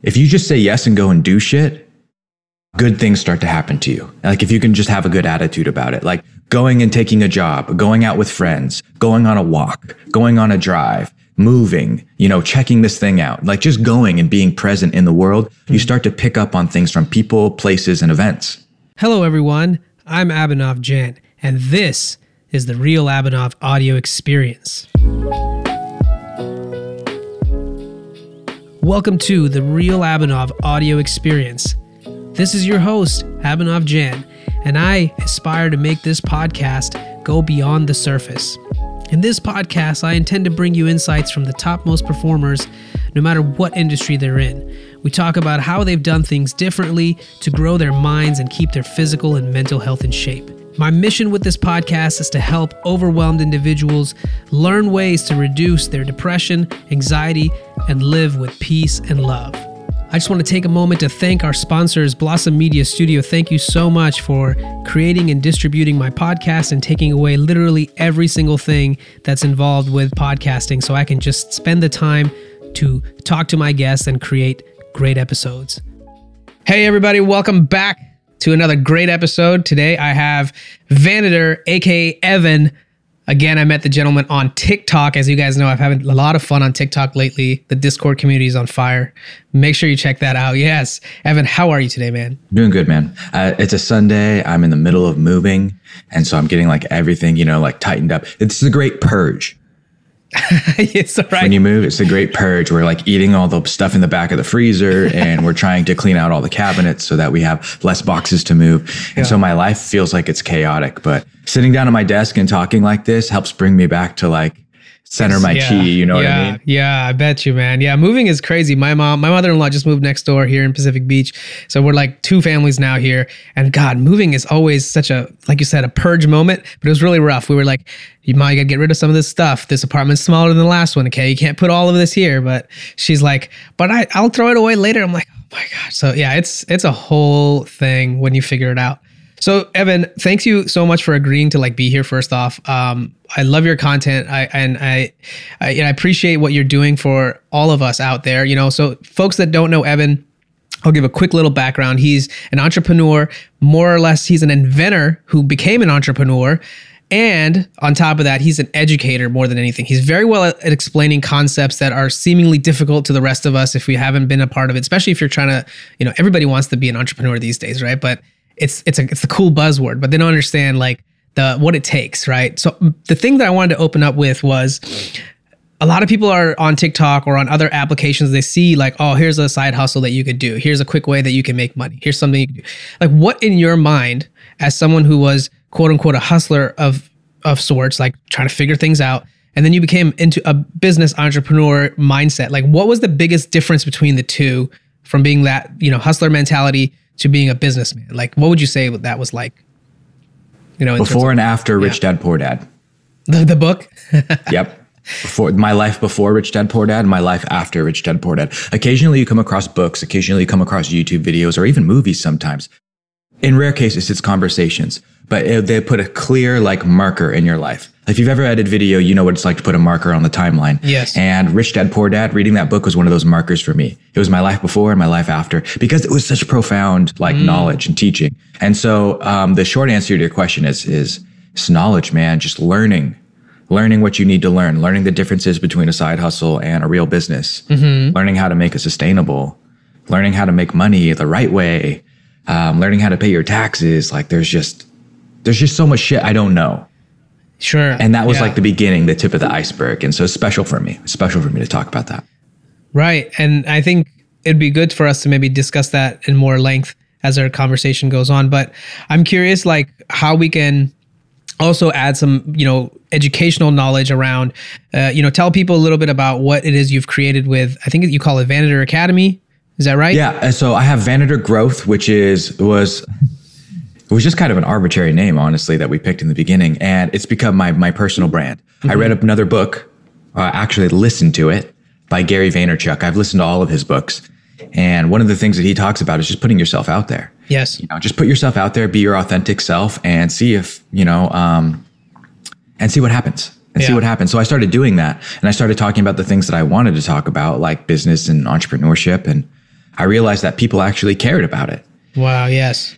If you just say yes and go and do shit, good things start to happen to you. Like if you can just have a good attitude about it, like going and taking a job, going out with friends, going on a walk, going on a drive, moving, checking this thing out, like just going and being present in the world, you start to pick up on things from people, places, and events. Hello, everyone. I'm Abhinav Jain, and this is the Real Abhinav Audio Experience. Welcome to the Real Abhinav Audio Experience. This is your host, Abhinav Jain, and I aspire to make this podcast go beyond the surface. In this podcast, I intend to bring you insights from the topmost performers, no matter what industry they're in. We talk about how they've done things differently to grow their minds and keep their physical and mental health in shape. My mission with this podcast is to help overwhelmed individuals learn ways to reduce their depression, anxiety, and live with peace and love. I just want to take a moment to thank our sponsors, Blossom Media Studio. Thank you so much for creating and distributing my podcast and taking away literally every single thing that's involved with podcasting so I can just spend the time to talk to my guests and create great episodes. Hey everybody, welcome back to another great episode. Today I have Vanader, aka Evan. Again, I met the gentleman on TikTok. As you guys know, I've had a lot of fun on TikTok lately. The Discord community is on fire. Make sure you check that out. Yes. Evan, how are you today, man? Doing good, man. It's a Sunday. I'm in the middle of moving. And so I'm getting like everything, like tightened up. It's the great purge. It's all right. When you move, it's the great purge. We're like eating all the stuff in the back of the freezer and we're trying to clean out all the cabinets so that we have less boxes to move. And so my life feels like it's chaotic, but sitting down at my desk and talking like this helps bring me back to like center my chi, what I mean? Yeah, I bet you, man. Yeah, moving is crazy. My mother-in-law just moved next door here in Pacific Beach. So we're like two families now here. And God, moving is always such a, like you said, a purge moment, but it was really rough. We were like, you might gotta get rid of some of this stuff. This apartment's smaller than the last one, okay? You can't put all of this here. But she's like, but I'll throw it away later. I'm like, oh my gosh. So yeah, it's a whole thing when you figure it out. So Evan, thanks you so much for agreeing to be here first off. I love your content. I appreciate what you're doing for all of us out there. So folks that don't know Evan, I'll give a quick little background. He's an entrepreneur, more or less. He's an inventor who became an entrepreneur. And on top of that, he's an educator more than anything. He's very well at explaining concepts that are seemingly difficult to the rest of us if we haven't been a part of it, especially if you're trying to, everybody wants to be an entrepreneur these days, right? But it's the cool buzzword, but they don't understand what it takes, right? So the thing that I wanted to open up with was a lot of people are on TikTok or on other applications. They see here's a side hustle that you could do. Here's a quick way that you can make money. Here's something you can do. What in your mind, as someone who was quote unquote a hustler of sorts, trying to figure things out, and then you became into a business entrepreneur mindset. What was the biggest difference between the two from being that, hustler mentality to being a businessman? What would you say that was like? Before and after Rich Dad Poor Dad. The book? Yep. My life before Rich Dad Poor Dad, my life after Rich Dad Poor Dad. Occasionally you come across books, occasionally you come across YouTube videos or even movies sometimes. In rare cases, it's conversations, but they put a clear marker in your life. If you've ever edited video, you know what it's like to put a marker on the timeline. Yes. And Rich Dad Poor Dad, reading that book was one of those markers for me. It was my life before and my life after because it was such profound knowledge and teaching. And so the short answer to your question is it's knowledge, man. Just learning what you need to learn, learning the differences between a side hustle and a real business, learning how to make it sustainable, learning how to make money the right way. Learning how to pay your taxes. There's just so much shit I don't know. Sure. And that was the beginning, the tip of the iceberg. And so it's special for me. It's special for me to talk about that. Right. And I think it'd be good for us to maybe discuss that in more length as our conversation goes on. But I'm curious, how we can also add some, educational knowledge around, tell people a little bit about what it is you've created with, I think you call it Vanader Academy. Is that right? Yeah. And so I have Vanader Growth, which was just kind of an arbitrary name, honestly, that we picked in the beginning. And it's become my personal brand. I read another book, actually listened to it, by Gary Vaynerchuk. I've listened to all of his books. And one of the things that he talks about is just putting yourself out there. Yes. Just put yourself out there, be your authentic self and see if, and see what happens. See what happens. So I started doing that and I started talking about the things that I wanted to talk about, like business and entrepreneurship. And I realized that people actually cared about it. Wow, yes.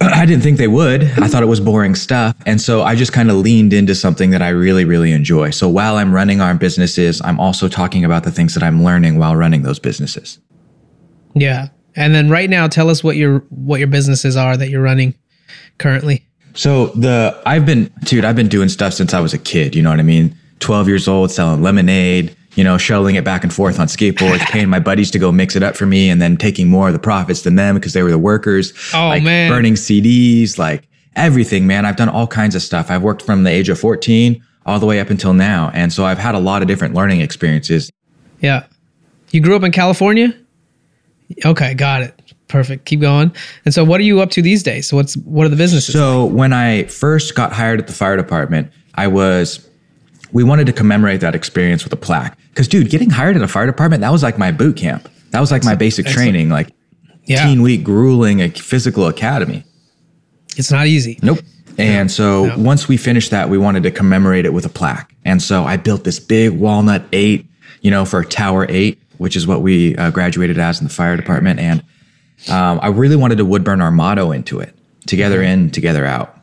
I didn't think they would. I thought it was boring stuff. And so I just kind of leaned into something that I really, really enjoy. So while I'm running our businesses, I'm also talking about the things that I'm learning while running those businesses. Yeah. And then right now, tell us what your businesses are that you're running currently. So I've been doing stuff since I was a kid. You know what I mean? 12 years old, selling lemonade, you know, shuttling it back and forth on skateboards, paying my buddies to go mix it up for me, and then taking more of the profits than them because they were the workers. Oh, like, man. Burning CDs, like everything, man. I've done all kinds of stuff. I've worked from the age of 14 all the way up until now. And so I've had a lot of different learning experiences. Yeah. You grew up in California? Okay, got it. Perfect. Keep going. And so what are you up to these days? So what are the businesses? So when I first got hired at the fire department, we wanted to commemorate that experience with a plaque. Because, dude, getting hired at a fire department, that was like my boot camp. That was like my basic training, like teen week, grueling physical academy. It's not easy. Nope. And so once we finished that, we wanted to commemorate it with a plaque. And so I built this big walnut 8, you know, for Tower 8, which is what we graduated as in the fire department. And I really wanted to wood burn our motto into it, together in, together out.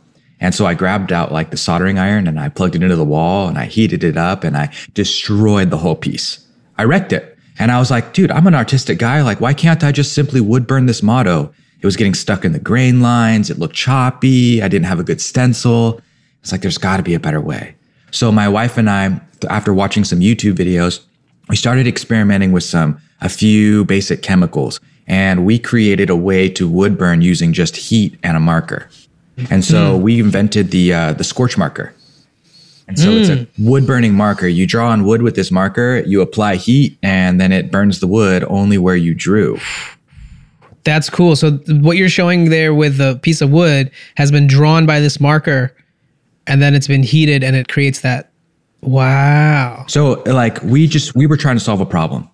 And so I grabbed out like the soldering iron and I plugged it into the wall and I heated it up and I destroyed the whole piece. I wrecked it. And I was like, dude, I'm an artistic guy. Like, why can't I just simply wood burn this motto? It was getting stuck in the grain lines. It looked choppy. I didn't have a good stencil. It's like, there's got to be a better way. So my wife and I, after watching some YouTube videos, we started experimenting with a few basic chemicals. And we created a way to wood burn using just heat and a marker. And so we invented the Scorch Marker. And so it's a wood burning marker. You draw on wood with this marker, you apply heat, and then it burns the wood only where you drew. That's cool. So what you're showing there with the piece of wood has been drawn by this marker, and then it's been heated and it creates that. Wow. So like we were trying to solve a problem.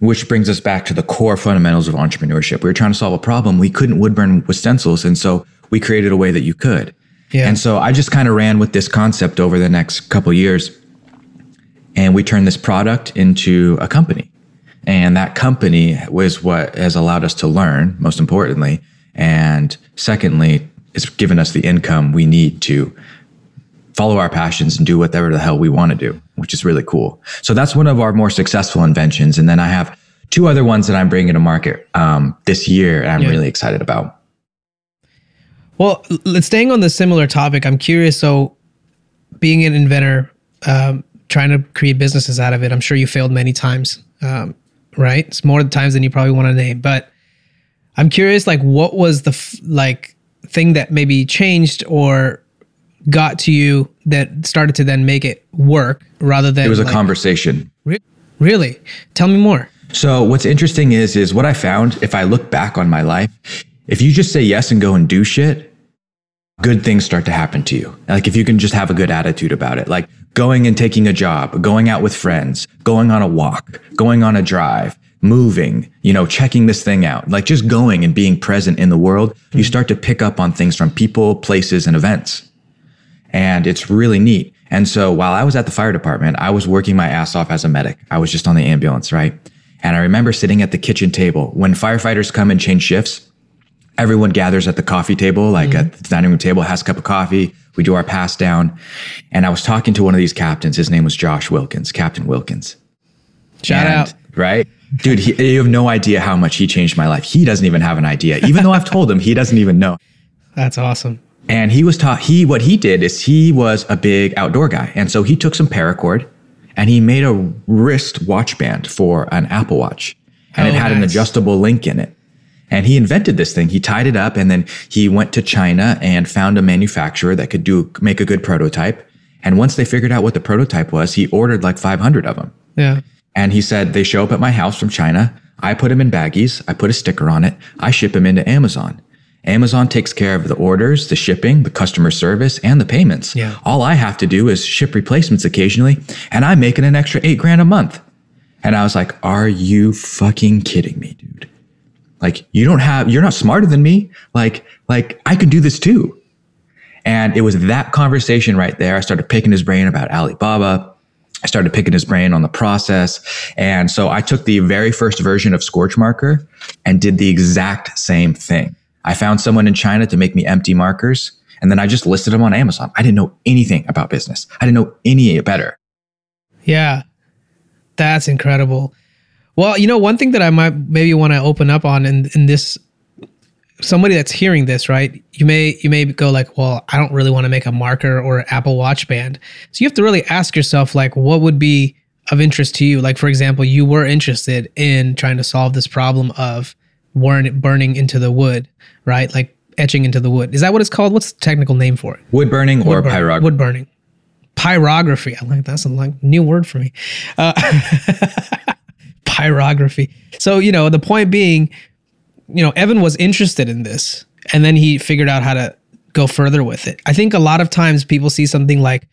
Which brings us back to the core fundamentals of entrepreneurship. We were trying to solve a problem. We couldn't wood burn with stencils. And so we created a way that you could. Yeah. And so I just kind of ran with this concept over the next couple of years. And we turned this product into a company. And that company was what has allowed us to learn, most importantly. And secondly, it's given us the income we need to follow our passions and do whatever the hell we want to do, which is really cool. So that's one of our more successful inventions. And then I have two other ones that I'm bringing to market this year and I'm really excited about. Well, staying on the similar topic, I'm curious. So being an inventor, trying to create businesses out of it, I'm sure you failed many times, right? It's more times than you probably want to name. But I'm curious, like, what was the thing that maybe changed or got to you that started to then make it work rather than... It was a conversation. Really? Tell me more. So what's interesting is what I found, if I look back on my life, if you just say yes and go and do shit, good things start to happen to you. Like if you can just have a good attitude about it, like going and taking a job, going out with friends, going on a walk, going on a drive, moving, you know, checking this thing out, like just going and being present in the world, you start to pick up on things from people, places, and events. And it's really neat. And so while I was at the fire department, I was working my ass off as a medic. I was just on the ambulance, right? And I remember sitting at the kitchen table. When firefighters come and change shifts, everyone gathers at the coffee table, like at the dining room table, has a cup of coffee. We do our pass down. And I was talking to one of these captains. His name was Josh Wilkins, Captain Wilkins. Shout out. Right? Dude, you have no idea how much he changed my life. He doesn't even have an idea. Even though I've told him, he doesn't even know. That's awesome. And he was what he did is he was a big outdoor guy. And so he took some paracord and he made a wrist watch band for an Apple Watch. And it had an adjustable link in it. And he invented this thing. He tied it up and then he went to China and found a manufacturer that could make a good prototype. And once they figured out what the prototype was, he ordered like 500 of them. Yeah. And he said, they show up at my house from China. I put them in baggies. I put a sticker on it. I ship them into Amazon. Amazon takes care of the orders, the shipping, the customer service, and the payments. Yeah. All I have to do is ship replacements occasionally, and I'm making an extra $8,000 a month. And I was like, are you fucking kidding me, dude? Like, you're not smarter than me. Like I can do this too. And it was that conversation right there. I started picking his brain about Alibaba I started picking his brain on the process. And so I took the very first version of Scorch Marker and did the exact same thing. I found someone in China to make me empty markers. And then I just listed them on Amazon. I didn't know anything about business. I didn't know any better. Yeah, that's incredible. Well, you know, one thing that I might maybe want to open up on in this, somebody that's hearing this, right? You may go like, well, I don't really want to make a marker or an Apple Watch band. So you have to really ask yourself, like, what would be of interest to you? Like, for example, you were interested in trying to solve this problem of burning into the wood, right? Like etching into the wood. Is that what it's called? What's the technical name for it? Wood burning or pyrography? Wood burning. Pyrography. I like that's a new word for me. Pyrography. So, you know, the point being, you know, Evan was interested in this and then he figured out how to go further with it. I think a lot of times people see something like,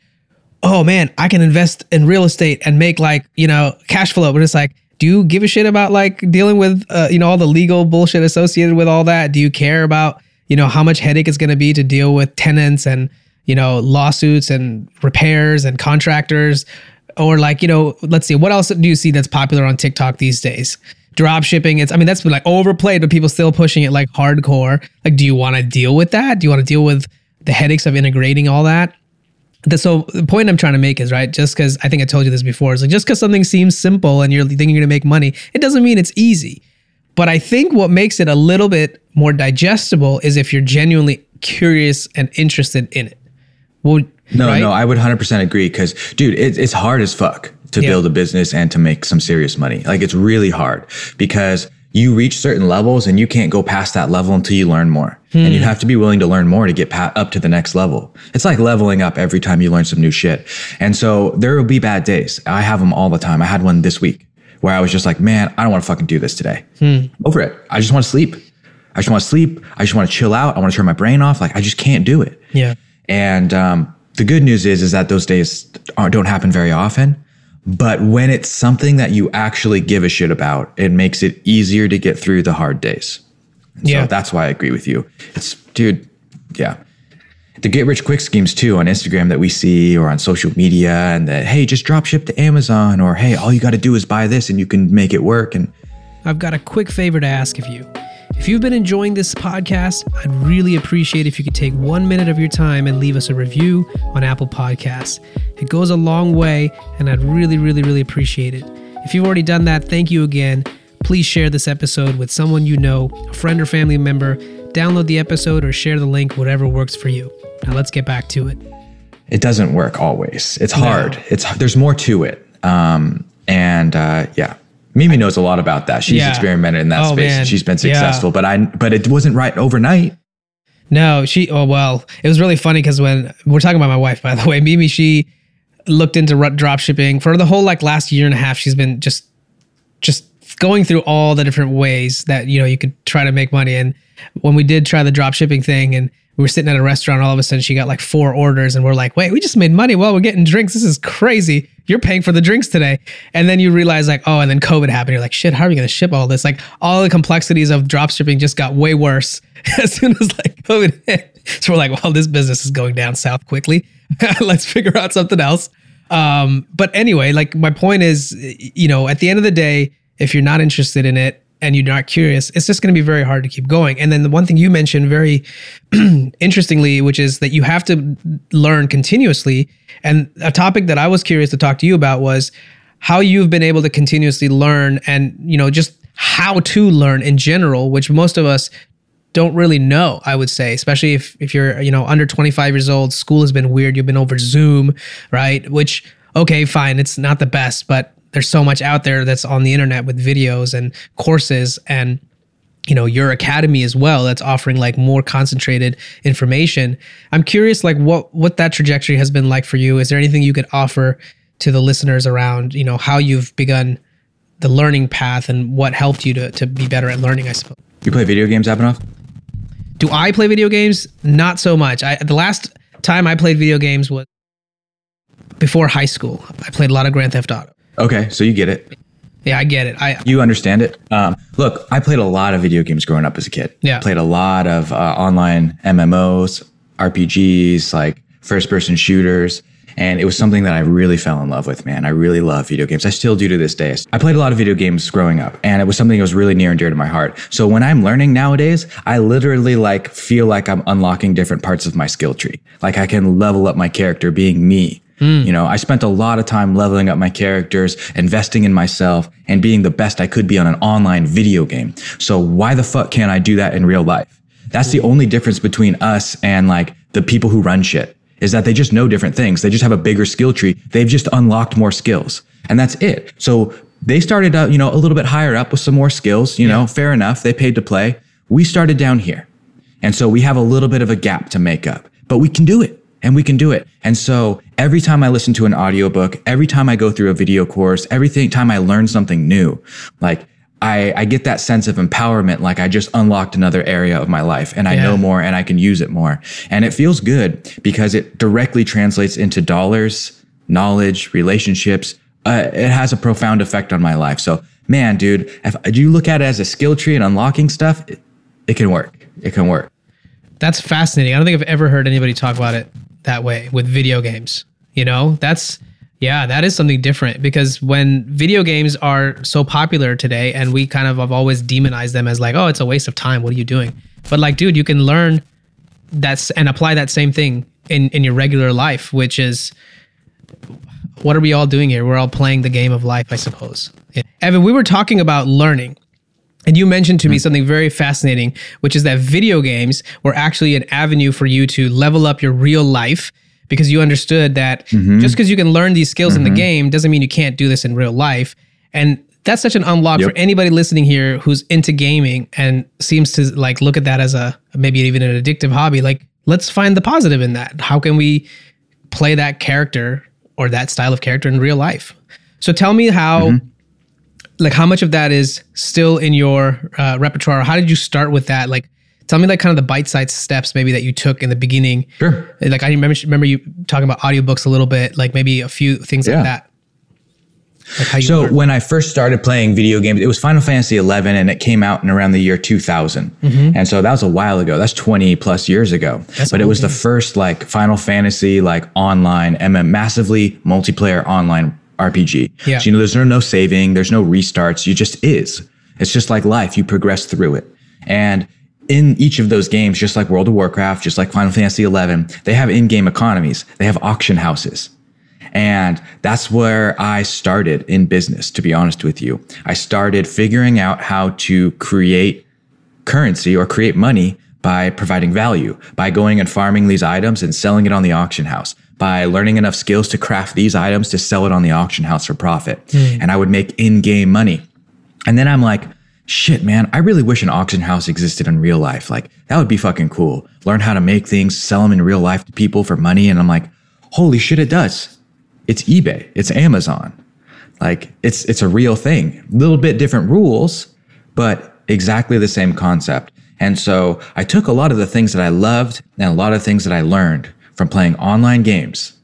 oh man, I can invest in real estate and make like, you know, cash flow. But it's like, do you give a shit about like dealing with, you know, all the legal bullshit associated with all that? Do you care about, you know, how much headache it's going to be to deal with tenants and, you know, lawsuits and repairs and contractors? Or like, you know, let's see, what else do you see that's popular on TikTok these days? Drop shipping. I mean, that's been like overplayed, but people still pushing it like hardcore. Like, do you want to deal with that? Do you want to deal with the headaches of integrating all that? So the point I'm trying to make is, right, just because I think I told you this before, is like just because something seems simple and you're thinking you're going to make money, it doesn't mean it's easy. But I think what makes it a little bit more digestible is if you're genuinely curious and interested in it. Well, no, right? No, I would 100% agree because, dude, it's hard as fuck to build a business and to make some serious money. Like, it's really hard because you reach certain levels and you can't go past that level until you learn more. And you have to be willing to learn more to get up to the next level. It's like leveling up every time you learn some new shit. And so there will be bad days. I have them all the time. I had one this week where I was just like, man, I don't want to fucking do this today. Over it. I just want to sleep. I just want to sleep. I just want to chill out. I want to turn my brain off. Like, I just can't do it. Yeah. And the good news is that those days don't happen very often. But when it's something that you actually give a shit about, it makes it easier to get through the hard days. And so that's why I agree with you. It's, dude, the get rich quick schemes too on Instagram that we see or on social media, and that, hey, just drop ship to Amazon, or hey, all you got to do is buy this and you can make it work. And I've got a quick favor to ask of you. If you've been enjoying this podcast, I'd really appreciate if you could take 1 minute of your time and leave us a review on Apple Podcasts. It goes a long way, and I'd really, really, really appreciate it. If you've already done that, thank you again. Please share this episode with someone you know, a friend or family member. Download the episode or share the link, whatever works for you. Now let's get back to it. It doesn't work always. It's hard. No. There's more to it. Mimi knows a lot about that. She's experimented in that space. Man. She's been successful, but it wasn't right overnight. No, it was really funny because when we're talking about my wife, by the way, Mimi, she looked into drop shipping for the whole like last year and a half. She's been just going through all the different ways that, you know, you could try to make money. And when we did try the drop shipping thing and we were sitting at a restaurant, all of a sudden she got like 4 orders and we're like, wait, we just made money while we're getting drinks. This is crazy. You're paying for the drinks today. And then you realize like, oh, and then COVID happened. You're like, shit, how are we going to ship all this? Like all the complexities of drop shipping just got way worse as soon as like COVID hit. So we're like, well, this business is going down south quickly. Let's figure out something else. But anyway, like my point is, you know, at the end of the day, if you're not interested in it and you're not curious, it's just going to be very hard to keep going. And then the one thing you mentioned very interestingly, which is that you have to learn continuously. And a topic that I was curious to talk to you about was how you've been able to continuously learn and, you know, just how to learn in general, which most of us don't really know, I would say, especially if you're, you know, under 25 years old, school has been weird. You've been over Zoom, right? Which, okay, fine. It's not the best, but there's so much out there that's on the internet with videos and courses and, you know, your academy as well that's offering like more concentrated information. I'm curious, like what that trajectory has been like for you. Is there anything you could offer to the listeners around, you know, how you've begun the learning path and what helped you to be better at learning, I suppose? You play video games, Abhinav? Do I play video games? Not so much. The last time I played video games was before high school. I played a lot of Grand Theft Auto. Okay, so you get it. Yeah, I get it. You understand it. Look, I played a lot of video games growing up as a kid. Yeah. Played a lot of online MMOs, RPGs, like first-person shooters. And it was something that I really fell in love with, man. I really love video games. I still do to this day. I played a lot of video games growing up, and it was something that was really near and dear to my heart. So when I'm learning nowadays, I literally like feel like I'm unlocking different parts of my skill tree. Like I can level up my character being me. You know, I spent a lot of time leveling up my characters, investing in myself, and being the best I could be on an online video game. So why the fuck can't I do that in real life? That's the only difference between us and like the people who run shit, is that they just know different things. They just have a bigger skill tree. They've just unlocked more skills, and that's it. So they started out, you know, a little bit higher up with some more skills, you know, fair enough. They paid to play. We started down here. And so we have a little bit of a gap to make up, but we can do it. And we can do it. And so every time I listen to an audiobook, every time I go through a video course, every time I learn something new, like I get that sense of empowerment. Like I just unlocked another area of my life, and I know more and I can use it more. And it feels good because it directly translates into dollars, knowledge, relationships. It has a profound effect on my life. So man, dude, if you look at it as a skill tree and unlocking stuff, it can work. It can work. That's fascinating. I don't think I've ever heard anybody talk about it that way with video games. You know, that's, yeah, that is something different, because when video games are so popular today and we kind of have always demonized them as like, oh, it's a waste of time. What are you doing? But like, dude, you can learn that's and apply that same thing in your regular life, which is, what are we all doing here? We're all playing the game of life, I suppose. Yeah. Evan, we were talking about learning. And you mentioned to me something very fascinating, which is that video games were actually an avenue for you to level up your real life, because you understood that just because you can learn these skills in the game doesn't mean you can't do this in real life. And that's such an unlock for anybody listening here who's into gaming and seems to like look at that as a maybe even an addictive hobby. Like, let's find the positive in that. How can we play that character or that style of character in real life? So tell me how... like how much of that is still in your repertoire? How did you start with that? Like, tell me like kind of the bite-sized steps maybe that you took in the beginning. Sure. Like I remember you talking about audiobooks a little bit, like maybe a few things like that. Like how you learned. When I first started playing video games, it was Final Fantasy XI, and it came out in around the year 2000. And so that was a while ago. That's 20 plus years ago. But it was the first like Final Fantasy, like online, massively multiplayer online RPG. So, you know, there's no saving, there's no restarts. You just is. It's just like life. You progress through it. And in each of those games, just like World of Warcraft, just like Final Fantasy XI, they have in-game economies. They have auction houses. And that's where I started in business, to be honest with you. I started figuring out how to create currency or create money by providing value, by going and farming these items and selling it on the auction house, by learning enough skills to craft these items to sell it on the auction house for profit. And I would make in-game money. And then I'm like, shit, man, I really wish an auction house existed in real life. Like, that would be fucking cool. Learn how to make things, sell them in real life to people for money. And I'm like, holy shit, it does. It's eBay. It's Amazon. Like, it's a real thing. Little bit different rules, but exactly the same concept. And so I took a lot of the things that I loved and a lot of things that I learned from playing online games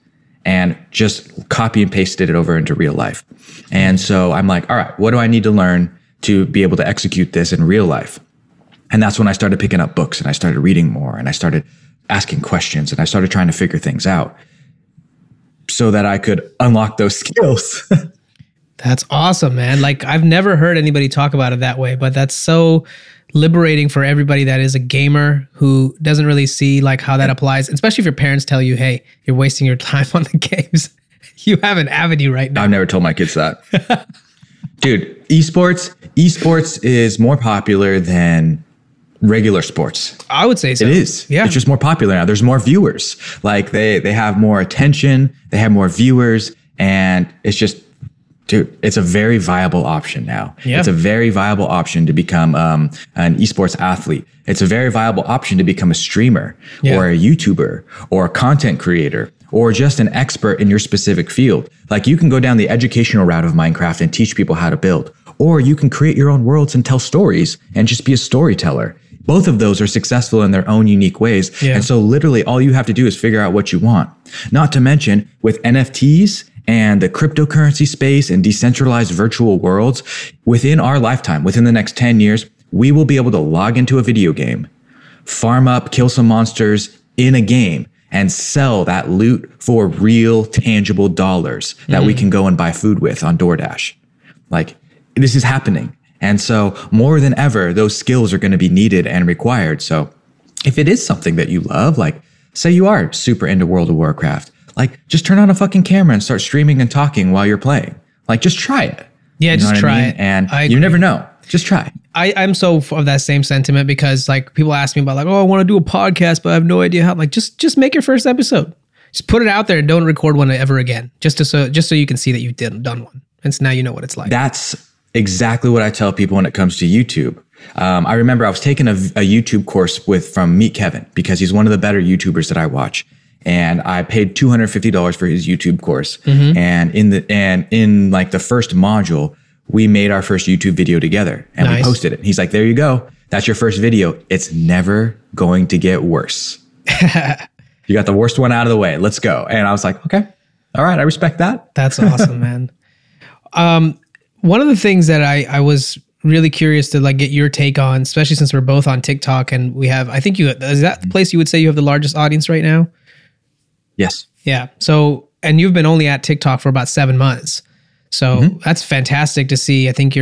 and just copy and pasted it over into real life. And so I'm like, all right, what do I need to learn to be able to execute this in real life? And that's when I started picking up books and I started reading more and I started asking questions and I started trying to figure things out so that I could unlock those skills. That's awesome, man. Like, I've never heard anybody talk about it that way, but that's so liberating for everybody that is a gamer who doesn't really see like how that applies, especially if your parents tell you, hey, you're wasting your time on the games. You have an avenue right now. I've never told my kids that. Dude, esports is more popular than regular sports. I would say so. It is. Yeah. It's just more popular now. There's more viewers. Like they have more attention, they have more viewers, and it's just, dude, it's a very viable option now. Yeah. It's a very viable option to become an esports athlete. It's a very viable option to become a streamer or a YouTuber or a content creator or just an expert in your specific field. Like, you can go down the educational route of Minecraft and teach people how to build, or you can create your own worlds and tell stories and just be a storyteller. Both of those are successful in their own unique ways. Yeah. And so literally all you have to do is figure out what you want. Not to mention with NFTs and the cryptocurrency space and decentralized virtual worlds, within our lifetime, within the next 10 years, we will be able to log into a video game, farm up, kill some monsters in a game, and sell that loot for real tangible dollars that we can go and buy food with on DoorDash. Like, this is happening. And so more than ever, those skills are going to be needed and required. So if it is something that you love, like say you are super into World of Warcraft, like just turn on a fucking camera and start streaming and talking while you're playing. Like just try it. Yeah, just try it. And you never know. Just try. I'm so of that same sentiment because like people ask me about like, oh, I want to do a podcast, but I have no idea how. Like just make your first episode. Just put it out there and don't record one ever again. Just so you can see that you've done one. And so now you know what it's like. That's exactly what I tell people when it comes to YouTube. I remember I was taking a YouTube course from Meet Kevin because he's one of the better YouTubers that I watch. And I paid $250 for his YouTube course. Mm-hmm. And in like the first module, we made our first YouTube video together and we posted it. He's like, there you go. That's your first video. It's never going to get worse. You got the worst one out of the way. Let's go. And I was like, okay, all right. I respect that. That's awesome, man. One of the things that I was really curious to like get your take on, especially since we're both on TikTok and we have, I think is that the place you would say you have the largest audience right now? Yes. Yeah. So, and you've been only at TikTok for about 7 months. So that's fantastic to see. I think I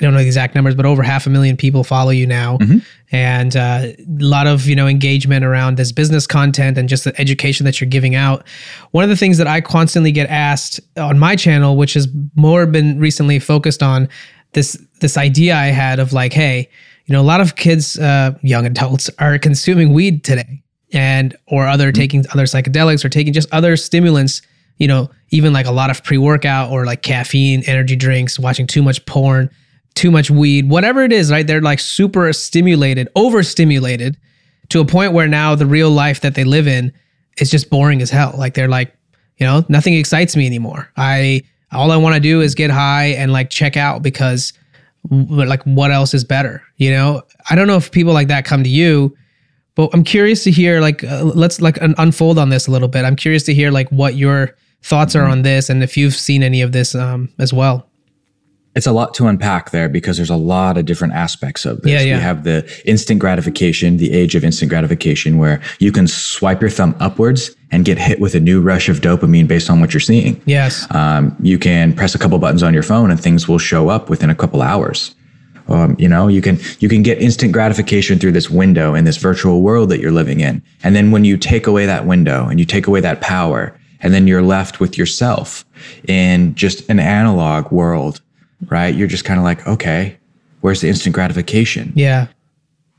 don't know the exact numbers, but over 500,000 people follow you now. Mm-hmm. And a lot of, engagement around this business content and just the education that you're giving out. One of the things that I constantly get asked on my channel, which has more been recently focused on this idea I had of like, hey, a lot of kids, young adults are consuming weed today. Taking other psychedelics or taking just other stimulants, even like a lot of pre-workout or like caffeine, energy drinks, watching too much porn, too much weed, whatever it is, right? They're like super stimulated, overstimulated to a point where now the real life that they live in is just boring as hell. Like they're like, nothing excites me anymore. All I want to do is get high and like check out because like what else is better? I don't know if people like that come to you. But I'm curious to hear, let's unfold on this a little bit. I'm curious to hear what your thoughts are on this and if you've seen any of this as well. It's a lot to unpack there because there's a lot of different aspects of this. Yeah. We have the instant gratification, the age of instant gratification, where you can swipe your thumb upwards and get hit with a new rush of dopamine based on what you're seeing. Yes. You can press a couple buttons on your phone and things will show up within a couple hours. You can get instant gratification through this window in this virtual world that you're living in. And then when you take away that window and you take away that power, and then you're left with yourself in just an analog world, right? You're just kind of like, okay, where's the instant gratification? Yeah.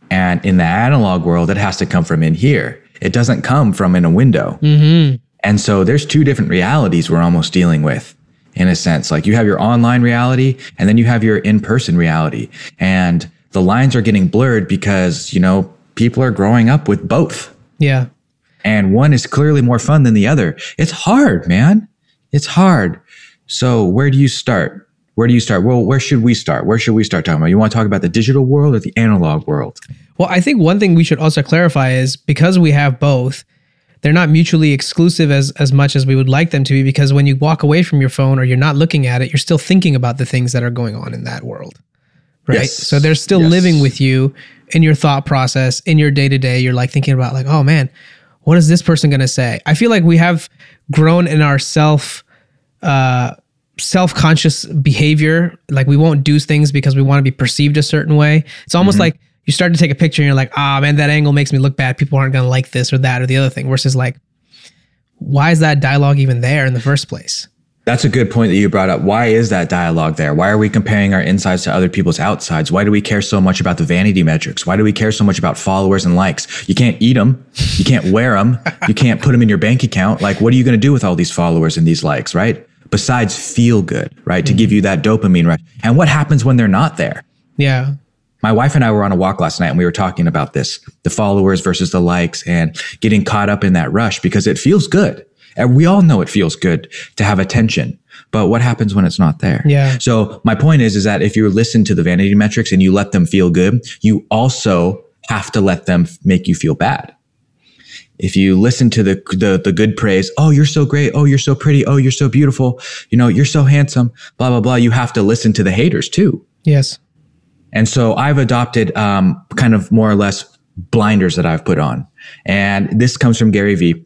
And in the analog world, it has to come from in here. It doesn't come from in a window. Mm-hmm. And so there's two different realities we're almost dealing with. In a sense, like you have your online reality and then you have your in-person reality. And the lines are getting blurred because, people are growing up with both. Yeah. And one is clearly more fun than the other. It's hard, man. It's hard. So where do you start? Well, where should we start? Talking about? You want to talk about the digital world or the analog world? Well, I think one thing we should also clarify is because we have both, they're not mutually exclusive as much as we would like them to be, because when you walk away from your phone or you're not looking at it, you're still thinking about the things that are going on in that world, right? Yes. So they're still living with you in your thought process, in your day-to-day. You're like thinking about like, oh man, what is this person going to say? I feel like we have grown in our self-conscious behavior. Like we won't do things because we want to be perceived a certain way. It's almost like you start to take a picture and you're like, ah, man, that angle makes me look bad. People aren't going to like this or that or the other thing. Versus like, why is that dialogue even there in the first place? That's a good point that you brought up. Why is that dialogue there? Why are we comparing our insides to other people's outsides? Why do we care so much about the vanity metrics? Why do we care so much about followers and likes? You can't eat them. You can't wear them. You can't put them in your bank account. Like, what are you going to do with all these followers and these likes, right? Besides feel good, right? To give you that dopamine, right? And what happens when they're not there? Yeah. My wife and I were on a walk last night and we were talking about this, the followers versus the likes and getting caught up in that rush because it feels good. And we all know it feels good to have attention, but what happens when it's not there? Yeah. So my point is that if you listen to the vanity metrics and you let them feel good, you also have to let them make you feel bad. If you listen to the good praise, oh, you're so great. Oh, you're so pretty. Oh, you're so beautiful. You're so handsome, blah, blah, blah. You have to listen to the haters too. Yes. And so I've adopted kind of more or less blinders that I've put on. And this comes from Gary V.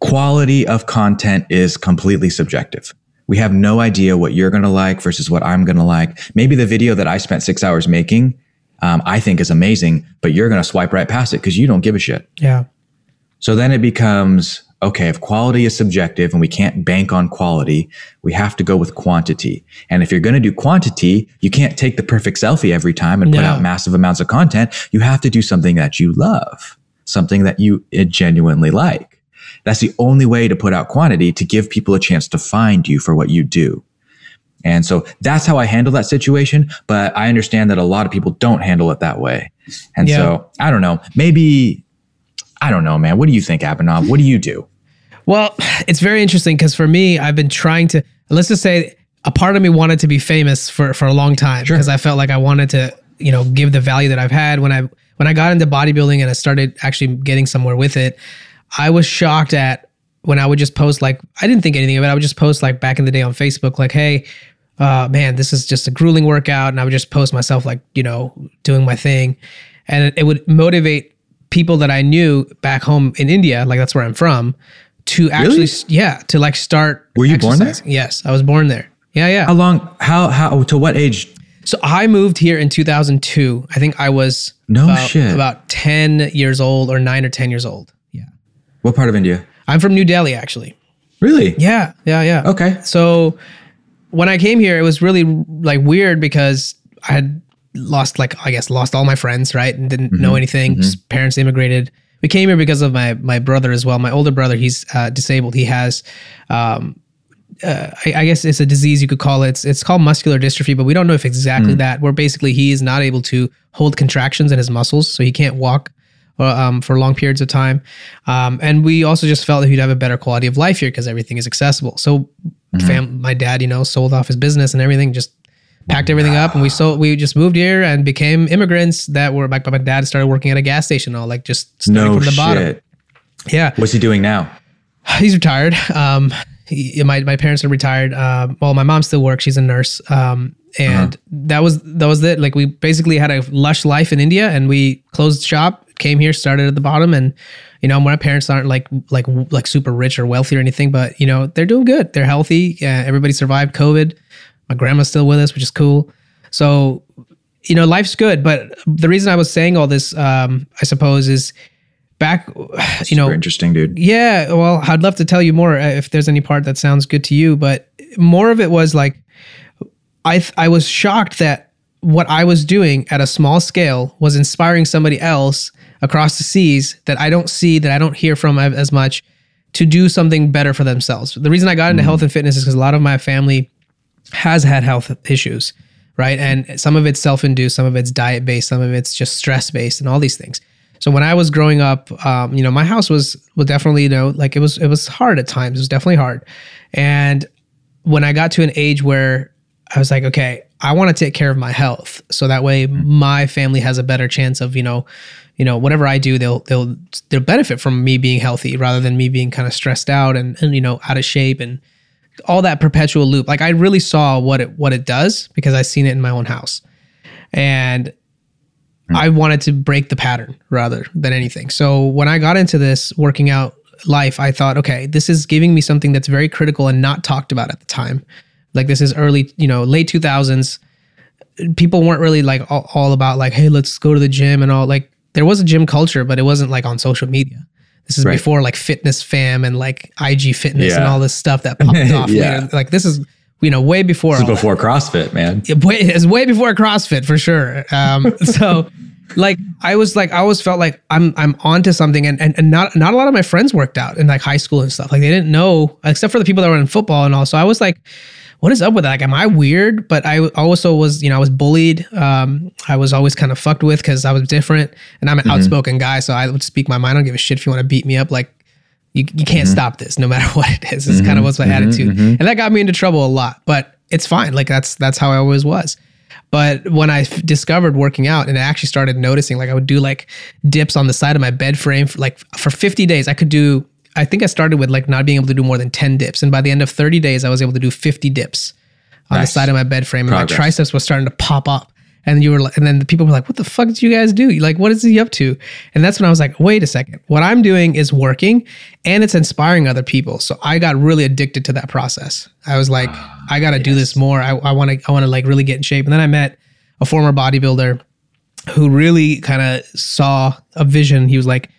Quality of content is completely subjective. We have no idea what you're going to like versus what I'm going to like. Maybe the video that I spent 6 hours making, I think is amazing, but you're going to swipe right past it because you don't give a shit. Yeah. So then it becomes, okay, if quality is subjective and we can't bank on quality, we have to go with quantity. And if you're going to do quantity, you can't take the perfect selfie every time and put out massive amounts of content. You have to do something that you love, something that you genuinely like. That's the only way to put out quantity, to give people a chance to find you for what you do. And so that's how I handle that situation. But I understand that a lot of people don't handle it that way. And so I don't know, maybe... I don't know, man. What do you think, Abhinav? What do you do? Well, it's very interesting because for me, I've been trying to, let's just say a part of me wanted to be famous for a long time because I felt like I wanted to, you know, give the value that I've had. When I got into bodybuilding and I started actually getting somewhere with it, I was shocked at when I would just post like, I didn't think anything of it. I would just post like back in the day on Facebook, like, hey, man, this is just a grueling workout. And I would just post myself like, you know, doing my thing. And it would motivate people that I knew back home in India, like that's where I'm from, to actually, to like start. Were you born there? Yes, I was born there. Yeah, yeah. How long, how, to what age? So I moved here in 2002. I think I was about 10 years old or 9 or 10 years old. Yeah. What part of India? I'm from New Delhi, actually. Really? Yeah, yeah, yeah. Okay. So when I came here, it was really like weird because I had lost all my friends, right? And didn't know anything. Just parents immigrated. We came here because of my brother as well. My older brother, he's disabled. He has, I guess it's a disease you could call it. It's called muscular dystrophy, but we don't know if exactly that. Where basically he is not able to hold contractions in his muscles, so he can't walk for long periods of time. And we also just felt that he'd have a better quality of life here because everything is accessible. So my dad, you know, sold off his business and everything, just packed everything up, and we just moved here and became immigrants that were like, my dad started working at a gas station, all like just starting from the bottom. Yeah. What's he doing now? He's retired. My parents are retired. Well, my mom still works. She's a nurse. And that was it. Like we basically had a lush life in India and we closed shop, came here, started at the bottom. And, you know, my parents aren't like super rich or wealthy or anything, but you know, they're doing good. They're healthy. Everybody survived COVID. My grandma's still with us, which is cool. So, you know, life's good. But the reason I was saying all this, I suppose, is back, that's, you know, super interesting, dude. Yeah. Well, I'd love to tell you more if there's any part that sounds good to you. But more of it was like, I was shocked that what I was doing at a small scale was inspiring somebody else across the seas that I don't see, that I don't hear from as much, to do something better for themselves. The reason I got into health and fitness is because a lot of my family has had health issues, right? And some of it's self-induced, some of it's diet-based, some of it's just stress-based and all these things. So when I was growing up, you know, my house was definitely, you know, like it was hard at times. It was definitely hard. And when I got to an age where I was like, okay, I want to take care of my health. So that way my family has a better chance of, you know, whatever I do, they'll benefit from me being healthy rather than me being kind of stressed out and you know, out of shape and all that perpetual loop. Like I really saw what it does because I seen it in my own house, and I wanted to break the pattern rather than anything. So when I got into this working out life, I thought, okay, this is giving me something that's very critical and not talked about at the time. Like this is early, you know, late 2000s. People weren't really like all about like, hey, let's go to the gym and all. Like there was a gym culture, but it wasn't like on social media. This is before like Fitness Fam and like IG Fitness and all this stuff that popped off later. Like this is, you know, way before. This is before CrossFit, man. It's way before CrossFit for sure. So like I always felt like I'm onto something, and not a lot of my friends worked out in like high school and stuff. Like they didn't know, except for the people that were in football and all. So I was like, what is up with that? Like, am I weird? But I also was, you know, I was bullied. I was always kind of fucked with because I was different, and I'm an outspoken guy. So I would speak my mind. I don't give a shit if you want to beat me up. Like you can't stop this no matter what it is. It's kind of what's my attitude. And that got me into trouble a lot, but it's fine. Like that's how I always was. But when I discovered working out, and I actually started noticing, like I would do like dips on the side of my bed frame for 50 days. I think I started with like not being able to do more than 10 dips. And by the end of 30 days, I was able to do 50 dips on the side of my bed frame. And my triceps was starting to pop up. And you were like, and then the people were like, what the fuck did you guys do? Like, what is he up to? And that's when I was like, wait a second, what I'm doing is working and it's inspiring other people. So I got really addicted to that process. I was like, I got to do this more. I want to like really get in shape. And then I met a former bodybuilder who really kind of saw a vision. He was like,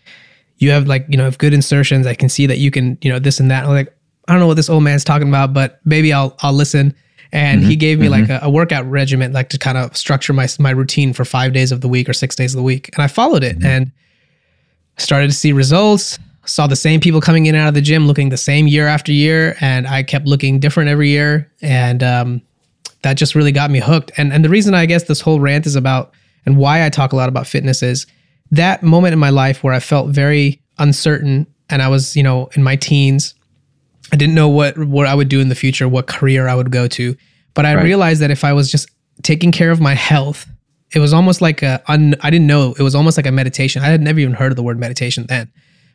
you have like, you know, if good insertions, I can see that you can, you know, this and that. And I'm like, I don't know what this old man's talking about, but maybe I'll listen. And he gave me like a workout regimen, like to kind of structure my routine for 5 days of the week or 6 days of the week. And I followed it and started to see results, saw the same people coming in and out of the gym, looking the same year after year. And I kept looking different every year. And that just really got me hooked. And the reason I guess this whole rant is about, and why I talk a lot about fitness, is that moment in my life where I felt very uncertain and I was, you know, in my teens. I didn't know what I would do in the future, what career I would go to. But I realized that if I was just taking care of my health, it was almost like I didn't know, it was almost like a meditation. I had never even heard of the word meditation then,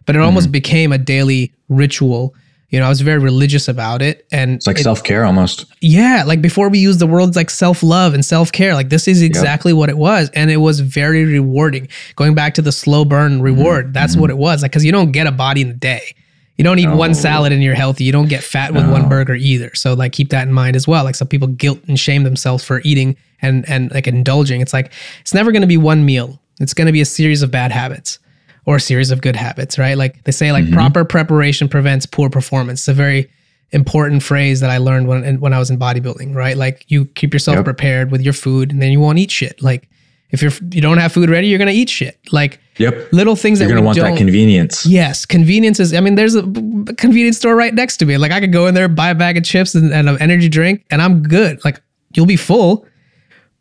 but it almost became a daily ritual. You know, I was very religious about it. And it's like self-care almost. Yeah. Like before we used the words like self-love and self-care, like this is exactly what it was. And it was very rewarding. Going back to the slow burn reward, that's what it was. Like, cause you don't get a body in a day. You don't eat one salad and you're healthy. You don't get fat with one burger either. So like keep that in mind as well. Like some people guilt and shame themselves for eating and like indulging. It's like, it's never going to be one meal. It's going to be a series of bad habits or a series of good habits, right? Like they say, like proper preparation prevents poor performance. It's a very important phrase that I learned when I was in bodybuilding, right? Like you keep yourself prepared with your food and then you won't eat shit. Like if you don't have food ready, you're going to eat shit. Like little things that you're going to want that convenience. Yes. Convenience is, I mean, there's a convenience store right next to me. Like I could go in there, buy a bag of chips and an energy drink and I'm good. Like you'll be full,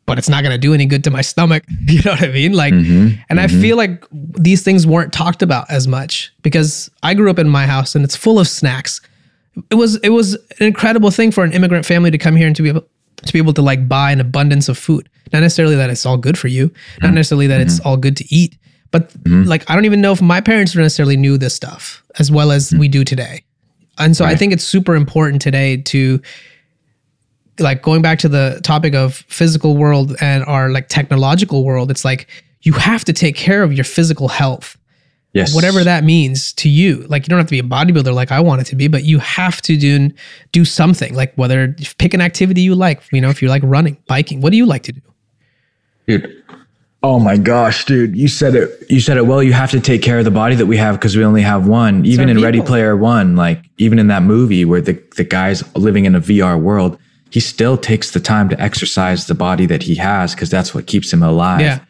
but it's not going to do any good to my stomach. You know what I mean? Like, and I feel like these things weren't talked about as much because I grew up in my house and it's full of snacks. It was an incredible thing for an immigrant family to come here and to be able to like buy an abundance of food. Not necessarily that it's all good for you, not necessarily that it's all good to eat, but like, I don't even know if my parents necessarily knew this stuff as well as we do today. And so I think it's super important today to like going back to the topic of physical world and our like technological world. It's like, you have to take care of your physical health. Yes. Whatever that means to you. Like you don't have to be a bodybuilder like I wanted to be, but you have to do something, like whether pick an activity you like, you know, if you like running, biking, what do you like to do? Dude. Oh my gosh, dude. You said it well. You have to take care of the body that we have because we only have one. Even in Ready Player One, like even in that movie where the guy's living in a VR world, he still takes the time to exercise the body that he has because that's what keeps him alive.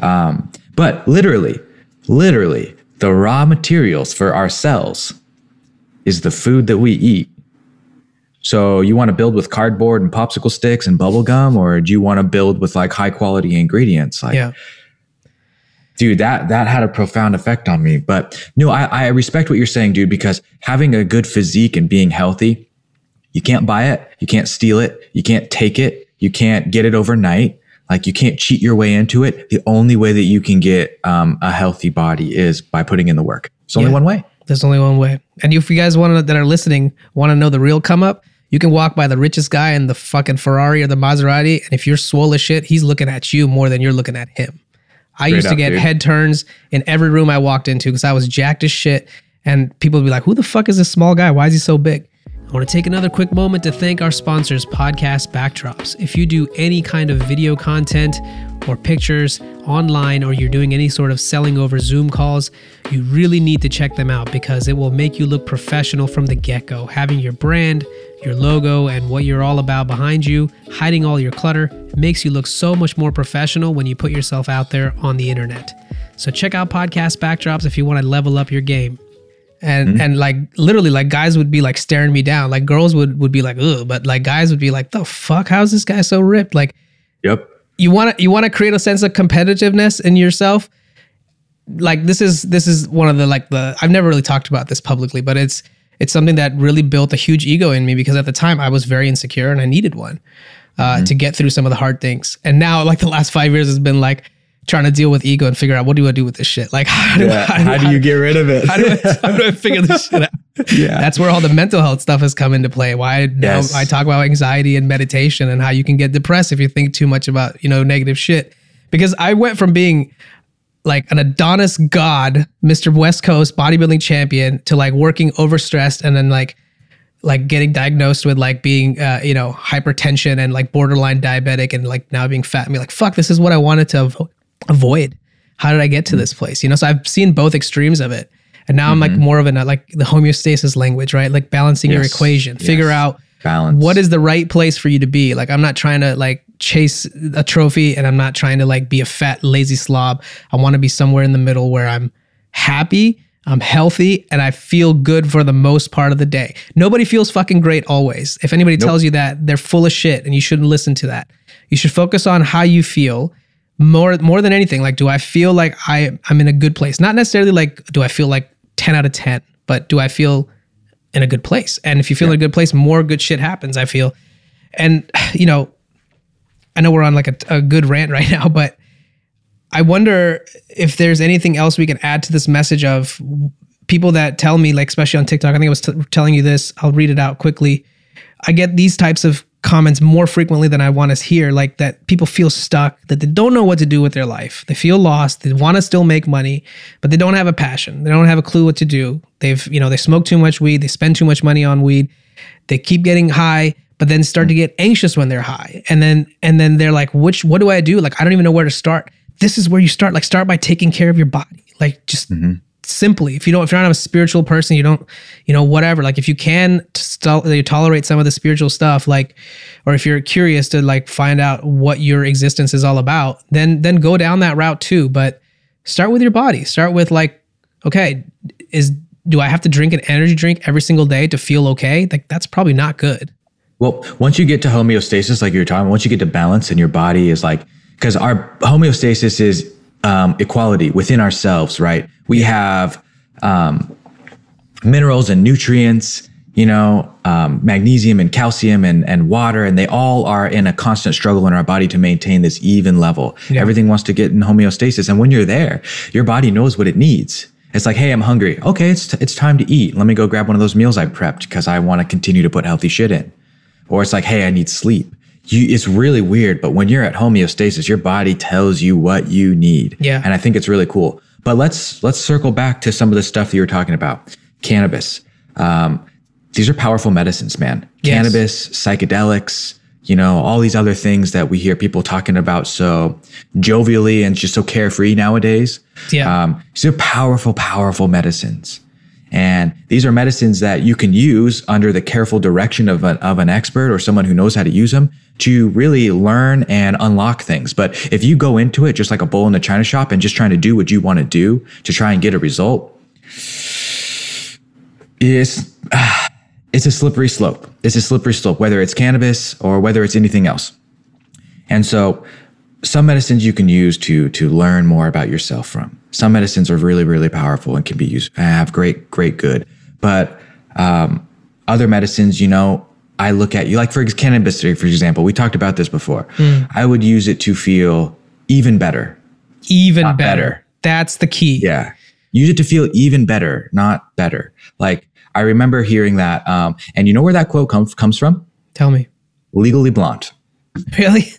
Yeah. But literally, the raw materials for ourselves is the food that we eat. So you want to build with cardboard and popsicle sticks and bubble gum, or do you want to build with like high quality ingredients? Like, dude, that had a profound effect on me. But no, I respect what you're saying, dude, because having a good physique and being healthy, you can't buy it. You can't steal it. You can't take it. You can't get it overnight. Like you can't cheat your way into it. The only way that you can get a healthy body is by putting in the work. It's only one way. There's only one way. And if you guys that are listening want to know the real come up, you can walk by the richest guy in the fucking Ferrari or the Maserati. And if you're swole as shit, he's looking at you more than you're looking at him. I used to get head turns in every room I walked into because I was jacked as shit. And people would be like, who the fuck is this small guy? Why is he so big? I want to take another quick moment to thank our sponsors, Podcast Backdrops. If you do any kind of video content or pictures online, or you're doing any sort of selling over Zoom calls, you really need to check them out because it will make you look professional from the get-go. Having your brand, your logo, and what you're all about behind you, hiding all your clutter, makes you look so much more professional when you put yourself out there on the internet. So check out Podcast Backdrops if you want to level up your game. And like literally, like guys would be like staring me down, like girls would be like, ugh, but like guys would be like, the fuck, how's this guy so ripped? Like, you want to create a sense of competitiveness in yourself. Like this is one of the I've never really talked about this publicly, but it's something that really built a huge ego in me because at the time I was very insecure and I needed one to get through some of the hard things. And now like the last 5 years has been like, trying to deal with ego and figure out, what do I do with this shit? Like, how do you get rid of it? How do I figure this shit out? Yeah. That's where all the mental health stuff has come into play. Now I talk about anxiety and meditation and how you can get depressed if you think too much about, negative shit. Because I went from being like an Adonis god, Mr. West Coast bodybuilding champion, to like working overstressed and then like getting diagnosed with like being, hypertension and like borderline diabetic and like now being fat. I mean, like, fuck, this is what I wanted to avoid. How did I get to this place? So I've seen both extremes of it. And now I'm like more of like the homeostasis language, right? Like balancing your equation, figure out balance. What is the right place for you to be. Like, I'm not trying to like chase a trophy and I'm not trying to like be a fat, lazy slob. I want to be somewhere in the middle where I'm happy, I'm healthy, and I feel good for the most part of the day. Nobody feels fucking great always. If anybody tells you that, they're full of shit and you shouldn't listen to that. You should focus on how you feel more than anything. Like, do I feel like I'm in a good place? Not necessarily like, do I feel like 10 out of 10, but do I feel in a good place? And if you feel in a good place, more good shit happens, I feel. And, I know we're on like a good rant right now, but I wonder if there's anything else we can add to this message of people that tell me, like, especially on TikTok, I think I was telling you this, I'll read it out quickly. I get these types of comments more frequently than I want to hear, like that people feel stuck, that they don't know what to do with their life. They feel lost. They want to still make money, but they don't have a passion. They don't have a clue what to do. They've, they smoke too much weed. They spend too much money on weed. They keep getting high, but then start to get anxious when they're high. And then they're like, what do I do? Like, I don't even know where to start. This is where you start. Like, start by taking care of your body. Like, just simply, if you're not a spiritual person, you don't, whatever, like if you can tolerate some of the spiritual stuff, like, or if you're curious to like find out what your existence is all about, then go down that route too. But start with your body. Start with like, okay, do I have to drink an energy drink every single day to feel okay? Like, that's probably not good. Well, once you get to homeostasis, like you were talking, once you get to balance and your body is like, because our homeostasis is equality within ourselves, right? We have minerals and nutrients, magnesium and calcium and water, and they all are in a constant struggle in our body to maintain this even level. Yeah. Everything wants to get in homeostasis. And when you're there, your body knows what it needs. It's like, hey, I'm hungry. Okay, it's time to eat. Let me go grab one of those meals I prepped because I want to continue to put healthy shit in. Or it's like, hey, I need sleep. It's really weird, but when you're at homeostasis, your body tells you what you need. Yeah. And I think it's really cool. But let's circle back to some of the stuff that you were talking about. Cannabis. These are powerful medicines, man. Yes. Cannabis, psychedelics, all these other things that we hear people talking about so jovially and just so carefree nowadays. Yeah. These are powerful, powerful medicines. And these are medicines that you can use under the careful direction of an expert or someone who knows how to use them to really learn and unlock things. But if you go into it just like a bull in a china shop and just trying to do what you want to do to try and get a result, it's a slippery slope. It's a slippery slope, whether it's cannabis or whether it's anything else. And so some medicines you can use to learn more about yourself from. Some medicines are really, really powerful and can be used, have great good. But other medicines, I look at you, like for cannabis, for example, we talked about this before. I would use it to feel even better. Even better. That's the key. Yeah. Use it to feel even better, not better. Like, I remember hearing that. And you know where that quote comes from? Tell me. Legally Blonde. Really?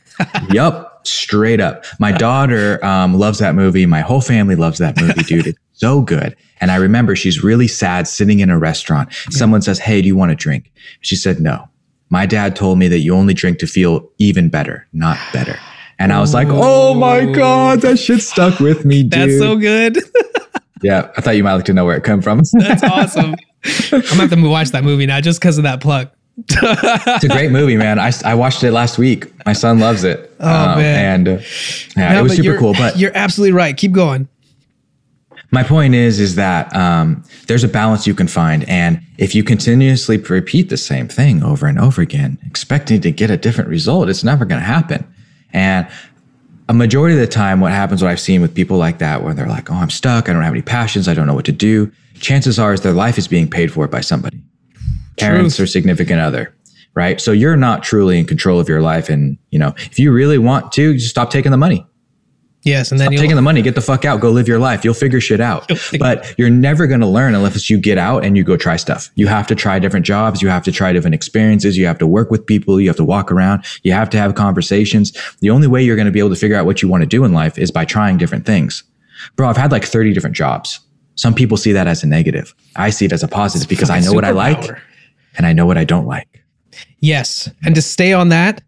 Yup. Straight up. My daughter loves that movie. My whole family loves that movie, dude. It's so good. And I remember she's really sad sitting in a restaurant. Someone says, hey, do you want a drink? She said, no. My dad told me that you only drink to feel even better, not better. And I was like, oh my God, that shit stuck with me, dude. That's so good. Yeah. I thought you might like to know where it came from. That's awesome. I'm gonna have to watch that movie now just because of that plug. It's a great movie, man. I watched it last week. My son loves it. Oh, man. And it was super cool. But you're absolutely right. Keep going. My point is that there's a balance you can find. And if you continuously repeat the same thing over and over again, expecting to get a different result, it's never going to happen. And a majority of the time, what happens, what I've seen with people like that, where they're like, oh, I'm stuck. I don't have any passions. I don't know what to do. Chances are is their life is being paid for by somebody. Parents Truth. Or significant other, right? So you're not truly in control of your life. And, if you really want to, just stop taking the money. Yes. And then you're taking the money, get the fuck out, go live your life. You'll figure shit out. But you're never going to learn unless you get out and you go try stuff. You have to try different jobs. You have to try different experiences. You have to work with people. You have to walk around. You have to have conversations. The only way you're going to be able to figure out what you want to do in life is by trying different things. Bro, I've had like 30 different jobs. Some people see that as a negative. I see it as a positive because I know what I like and I know what I don't like. Yes. And to stay on that,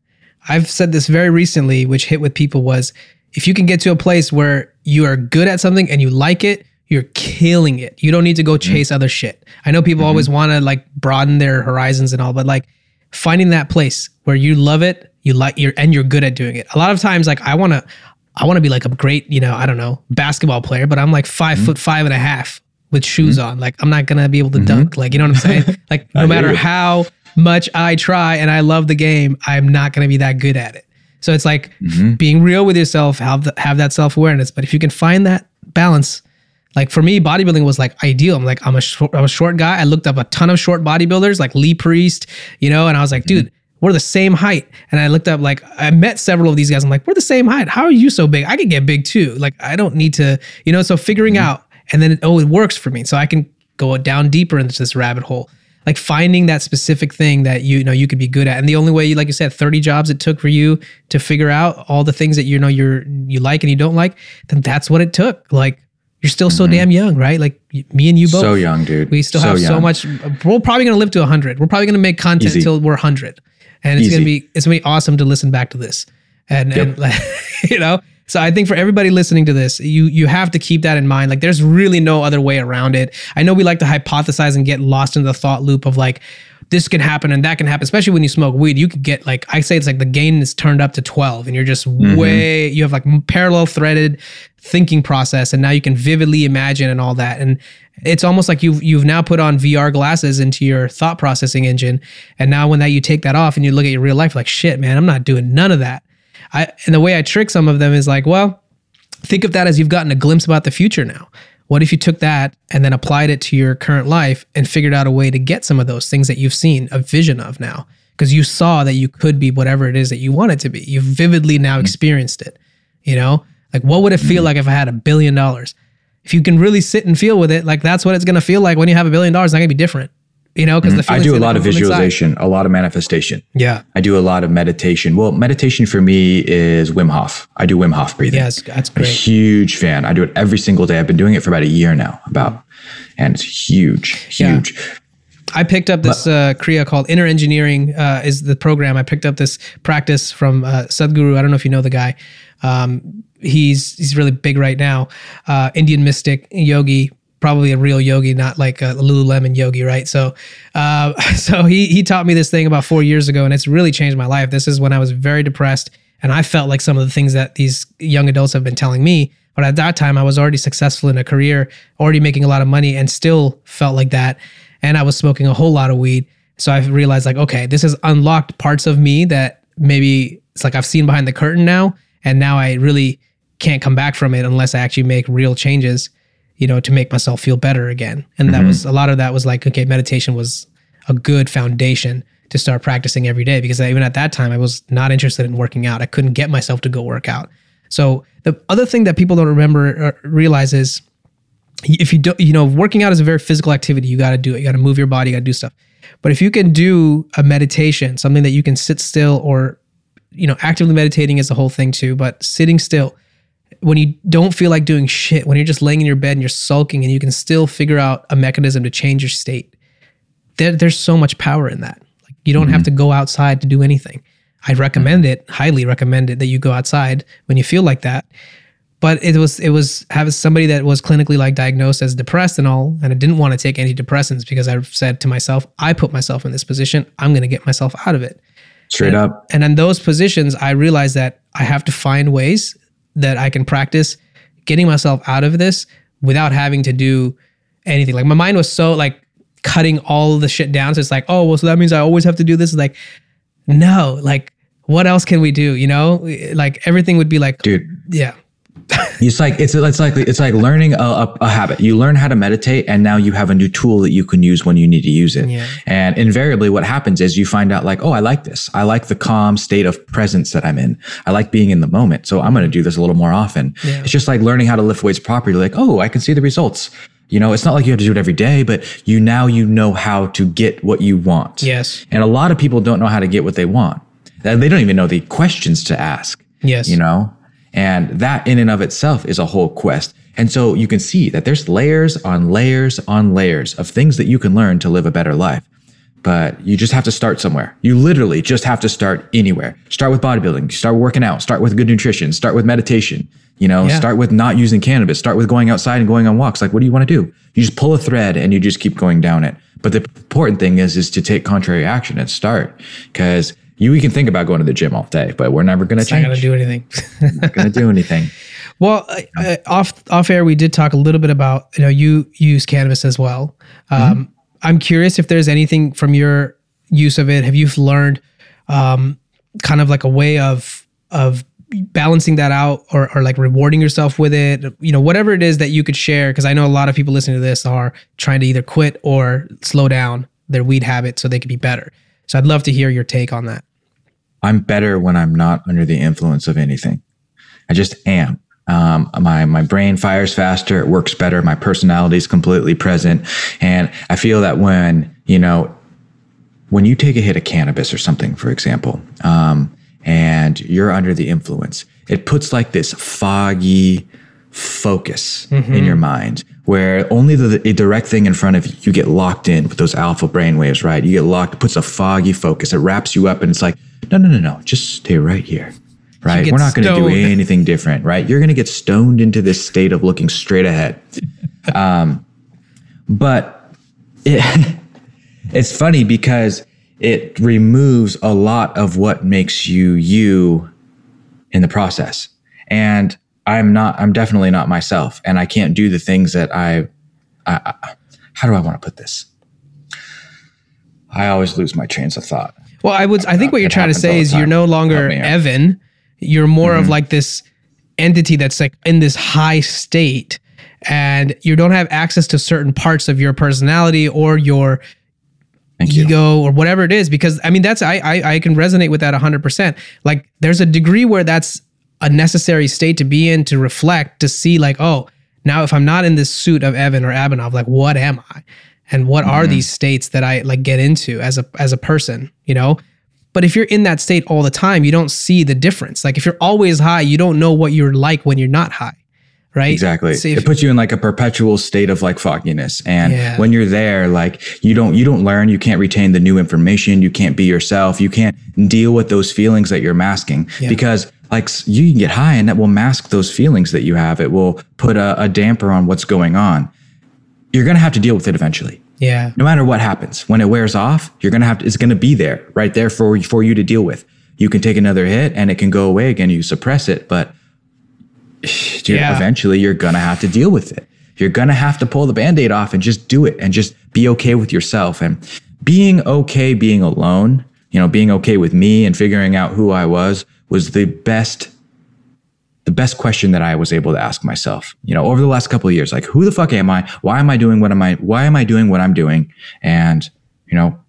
I've said this very recently, which hit with people was, if you can get to a place where you are good at something and you like it, you're killing it. You don't need to go chase other shit. I know people always want to like broaden their horizons and all, but like finding that place where you love it, you like and you're good at doing it. A lot of times, like I want to be like a great, you know, I don't know, basketball player, but I'm like 5'5.5" with shoes on. Like I'm not gonna be able to dunk. Like, you know what I'm saying? Like no matter how much I try and I love the game, I'm not gonna be that good at it. So it's like being real with yourself, have that self-awareness. But if you can find that balance, like for me, bodybuilding was like ideal. I'm like, I'm a short guy. I looked up a ton of short bodybuilders like Lee Priest, you know, and I was like, dude, we're the same height. And I looked up, like I met several of these guys. I'm like, we're the same height. How are you so big? I could get big too. Like I don't need to, you know, so figuring out and then, it works for me. So I can go down deeper into this rabbit hole. Like finding that specific thing that you know you could be good at, and the only way, like you said, 30 jobs it took for you to figure out all the things that you know you like and you don't like, then that's what it took. Like you're still so damn young, right? Like me and you both, so young, dude. We still have so much. We're probably gonna live to 100. We're probably gonna make content till we're 100, and it's gonna be awesome to listen back to this, and like, you know. So I think for everybody listening to this, you have to keep that in mind. Like there's really no other way around it. I know we like to hypothesize and get lost in the thought loop of like, this can happen and that can happen. Especially when you smoke weed, you could get like, I say it's like the gain is turned up to 12 and you're just you have like parallel threaded thinking process. And now you can vividly imagine and all that. And it's almost like you've now put on VR glasses into your thought processing engine. And now when that you take that off and you look at your real life, like shit, man, I'm not doing none of that. And the way I trick some of them is like, well, think of that as you've gotten a glimpse about the future now. What if you took that and then applied it to your current life and figured out a way to get some of those things that you've seen a vision of now? Because you saw that you could be whatever it is that you want it to be. You've vividly now experienced it. You know, like what would it feel like if I had $1 billion? If you can really sit and feel with it, like that's what it's going to feel like when you have $1 billion. It's not going to be different. You know, because I do a lot of visualization, a lot of manifestation. Yeah. I do a lot of meditation. Well, meditation for me is Wim Hof. I do Wim Hof breathing. Yes, that's great. I'm a huge fan. I do it every single day. I've been doing it for about a year now, and it's huge. Yeah. I picked up this Kriya called Inner Engineering is the program. I picked up this practice from Sadhguru. I don't know if you know the guy. He's really big right now. Indian mystic, yogi. Probably a real yogi, not like a Lululemon yogi, right? So he taught me this thing about 4 years ago, and it's really changed my life. This is when I was very depressed, and I felt like some of the things that these young adults have been telling me. But at that time, I was already successful in a career, already making a lot of money, and still felt like that. And I was smoking a whole lot of weed. So I realized like, okay, this has unlocked parts of me that maybe it's like I've seen behind the curtain now, and now I really can't come back from it unless I actually make real changes, you know, to make myself feel better again. And that was, a lot of that was like, okay, meditation was a good foundation to start practicing every day, because even at that time, I was not interested in working out. I couldn't get myself to go work out. So the other thing that people don't remember or realize is if you don't, you know, working out is a very physical activity. You got to do it. You got to move your body, you got to do stuff. But if you can do a meditation, something that you can sit still or, you know, actively meditating is the whole thing too, but sitting still, when you don't feel like doing shit, when you're just laying in your bed and you're sulking and you can still figure out a mechanism to change your state, there's so much power in that. Like you don't have to go outside to do anything. I recommend it, highly recommend it, that you go outside when you feel like that. But it was having somebody that was clinically like diagnosed as depressed and all, and I didn't want to take antidepressants because I said to myself, I put myself in this position, I'm going to get myself out of it. Straight up. And in those positions, I realized that I have to find ways that I can practice getting myself out of this without having to do anything. Like my mind was so like cutting all the shit down. So it's like, oh, well, so that means I always have to do this. It's like, no, like what else can we do? You know, like everything would be like, dude, yeah. It's like learning a habit. You learn how to meditate, and now you have a new tool that you can use when you need to use it. Yeah. And invariably, what happens is you find out like, oh, I like this. I like the calm state of presence that I'm in. I like being in the moment. So I'm going to do this a little more often. Yeah. It's just like learning how to lift weights properly. Like, oh, I can see the results. You know, it's not like you have to do it every day, but you know how to get what you want. Yes. And a lot of people don't know how to get what they want. They don't even know the questions to ask. Yes. You know? And that in and of itself is a whole quest. And so you can see that there's layers on layers on layers of things that you can learn to live a better life. But you just have to start somewhere. You literally just have to start anywhere. Start with bodybuilding, start working out, start with good nutrition, start with meditation, you know, yeah. Start with not using cannabis, start with going outside and going on walks. Like, what do you want to do? You just pull a thread and you just keep going down it. But the important thing is to take contrary action and start, because we can think about going to the gym all day, but we're never going to change. Not going to do anything. Not going to do anything. Well, off air, we did talk a little bit about, you know, you use cannabis as well. Mm-hmm. I'm curious if there's anything from your use of it. Have you learned kind of like a way of balancing that out or like rewarding yourself with it? You know, whatever it is that you could share, because I know a lot of people listening to this are trying to either quit or slow down their weed habit so they could be better. So I'd love to hear your take on that. I'm better when I'm not under the influence of anything. I just am. My brain fires faster. It works better. My personality is completely present. And I feel that when you take a hit of cannabis or something, for example, and you're under the influence, it puts like this foggy focus mm-hmm. in your mind, where only the direct thing in front of you, you get locked in with those alpha brainwaves, right? You get locked, puts a foggy focus. It wraps you up and it's like, no, just stay right here. Right? We're not going to do anything different, right? You're going to get stoned into this state of looking straight ahead. But it's funny because it removes a lot of what makes you in the process. And I'm definitely not myself, and I can't do the things that I how do I want to put this? I always lose my trains of thought. Well, I think what you're trying to say is you're no longer Evan. You're more mm-hmm. of like this entity that's like in this high state, and you don't have access to certain parts of your personality or your ego or whatever it is. Because I mean, that's, I can resonate with that 100%. Like, there's a degree where that's a necessary state to be in, to reflect, to see like, oh, now if I'm not in this suit of Evan or Abhinav, like, what am I? And what mm-hmm. are these states that I like get into as a person, you know? But if you're in that state all the time, you don't see the difference. Like, if you're always high, you don't know what you're like when you're not high, right? Exactly. So it puts you in like a perpetual state of like fogginess. And when you're there, like you don't learn, you can't retain the new information, you can't be yourself, you can't deal with those feelings that you're masking because like you can get high and that will mask those feelings that you have. It will put a damper on what's going on. You're going to have to deal with it eventually. Yeah. No matter what happens, when it wears off, you're going to have to, it's going to be there, right there for you to deal with. You can take another hit and it can go away again. You suppress it, but eventually you're going to have to deal with it. You're going to have to pull the Band-Aid off and just do it and just be okay with yourself, and being okay being alone, you know, being okay with me and figuring out who I was the best question that I was able to ask myself, you know, over the last couple of years, like, who the fuck am I? Why am I doing what am I? Why am I doing what I'm doing? And, you know,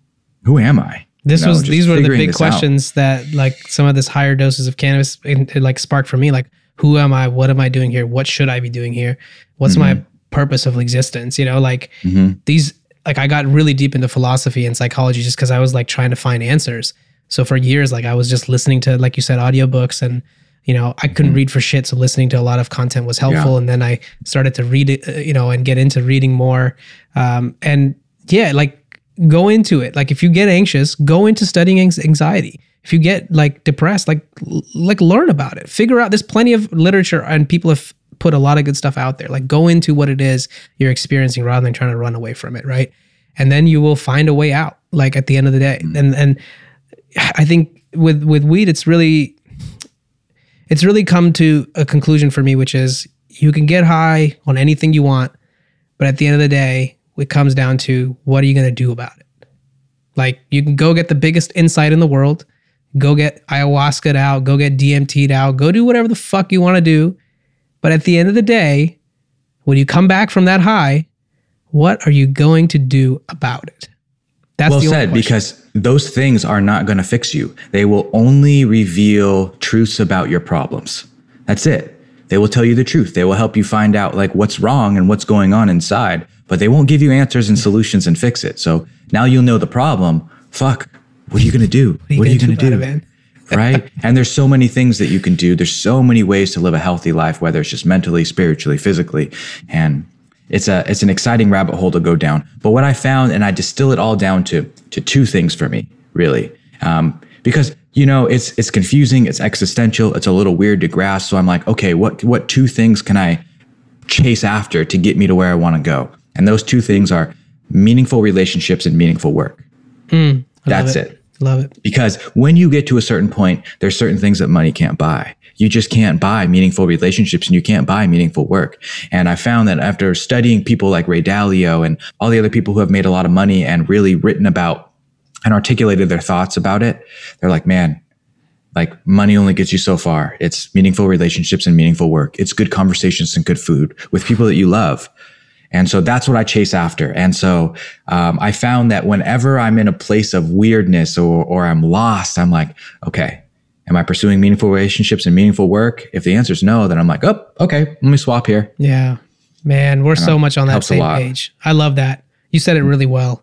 who am I? These were the big questions out that like some of this higher doses of cannabis like sparked for me. Like, who am I? What am I doing here? What should I be doing here? What's mm-hmm. my purpose of existence? You know, like mm-hmm. these, like I got really deep into philosophy and psychology just because I was like trying to find answers. So for years, like I was just listening to, like you said, audiobooks, and you know, I couldn't mm-hmm. read for shit. So listening to a lot of content was helpful. Yeah. And then I started to read it, you know, and get into reading more. And yeah, like go into it. Like if you get anxious, go into studying anxiety. If you get like depressed, like learn about it, figure out, there's plenty of literature and people have put a lot of good stuff out there. Like go into what it is you're experiencing rather than trying to run away from it. Right. And then you will find a way out, like at the end of the day. Mm-hmm. And I think with weed, it's really come to a conclusion for me, which is you can get high on anything you want, but at the end of the day, it comes down to what are you going to do about it? Like you can go get the biggest insight in the world, go get ayahuasca out, go get DMT'd out, go do whatever the fuck you want to do. But at the end of the day, when you come back from that high, what are you going to do about it? That's well said, because those things are not going to fix you. They will only reveal truths about your problems. That's it. They will tell you the truth. They will help you find out like what's wrong and what's going on inside, but they won't give you answers and solutions and fix it. So now you'll know the problem. Fuck, what are you going to do? What are you going to do? Right? And there's so many things that you can do. There's so many ways to live a healthy life, whether it's just mentally, spiritually, physically. And it's an exciting rabbit hole to go down. But what I found, and I distill it all down to two things for me, really, because you know it's confusing, it's existential, it's a little weird to grasp. So I'm like, okay, what two things can I chase after to get me to where I want to go? And those two things are meaningful relationships and meaningful work. That's it. Love it. Because when you get to a certain point, there's certain things that money can't buy. You just can't buy meaningful relationships and you can't buy meaningful work. And I found that after studying people like Ray Dalio and all the other people who have made a lot of money and really written about and articulated their thoughts about it, they're like, man, like money only gets you so far. It's meaningful relationships and meaningful work. It's good conversations and good food with people that you love. And so that's what I chase after. And so I found that whenever I'm in a place of weirdness or I'm lost, I'm like, okay, am I pursuing meaningful relationships and meaningful work? If the answer is no, then I'm like, oh, okay, let me swap here. Yeah, man, we're so much on that same page. I love that. You said it really well.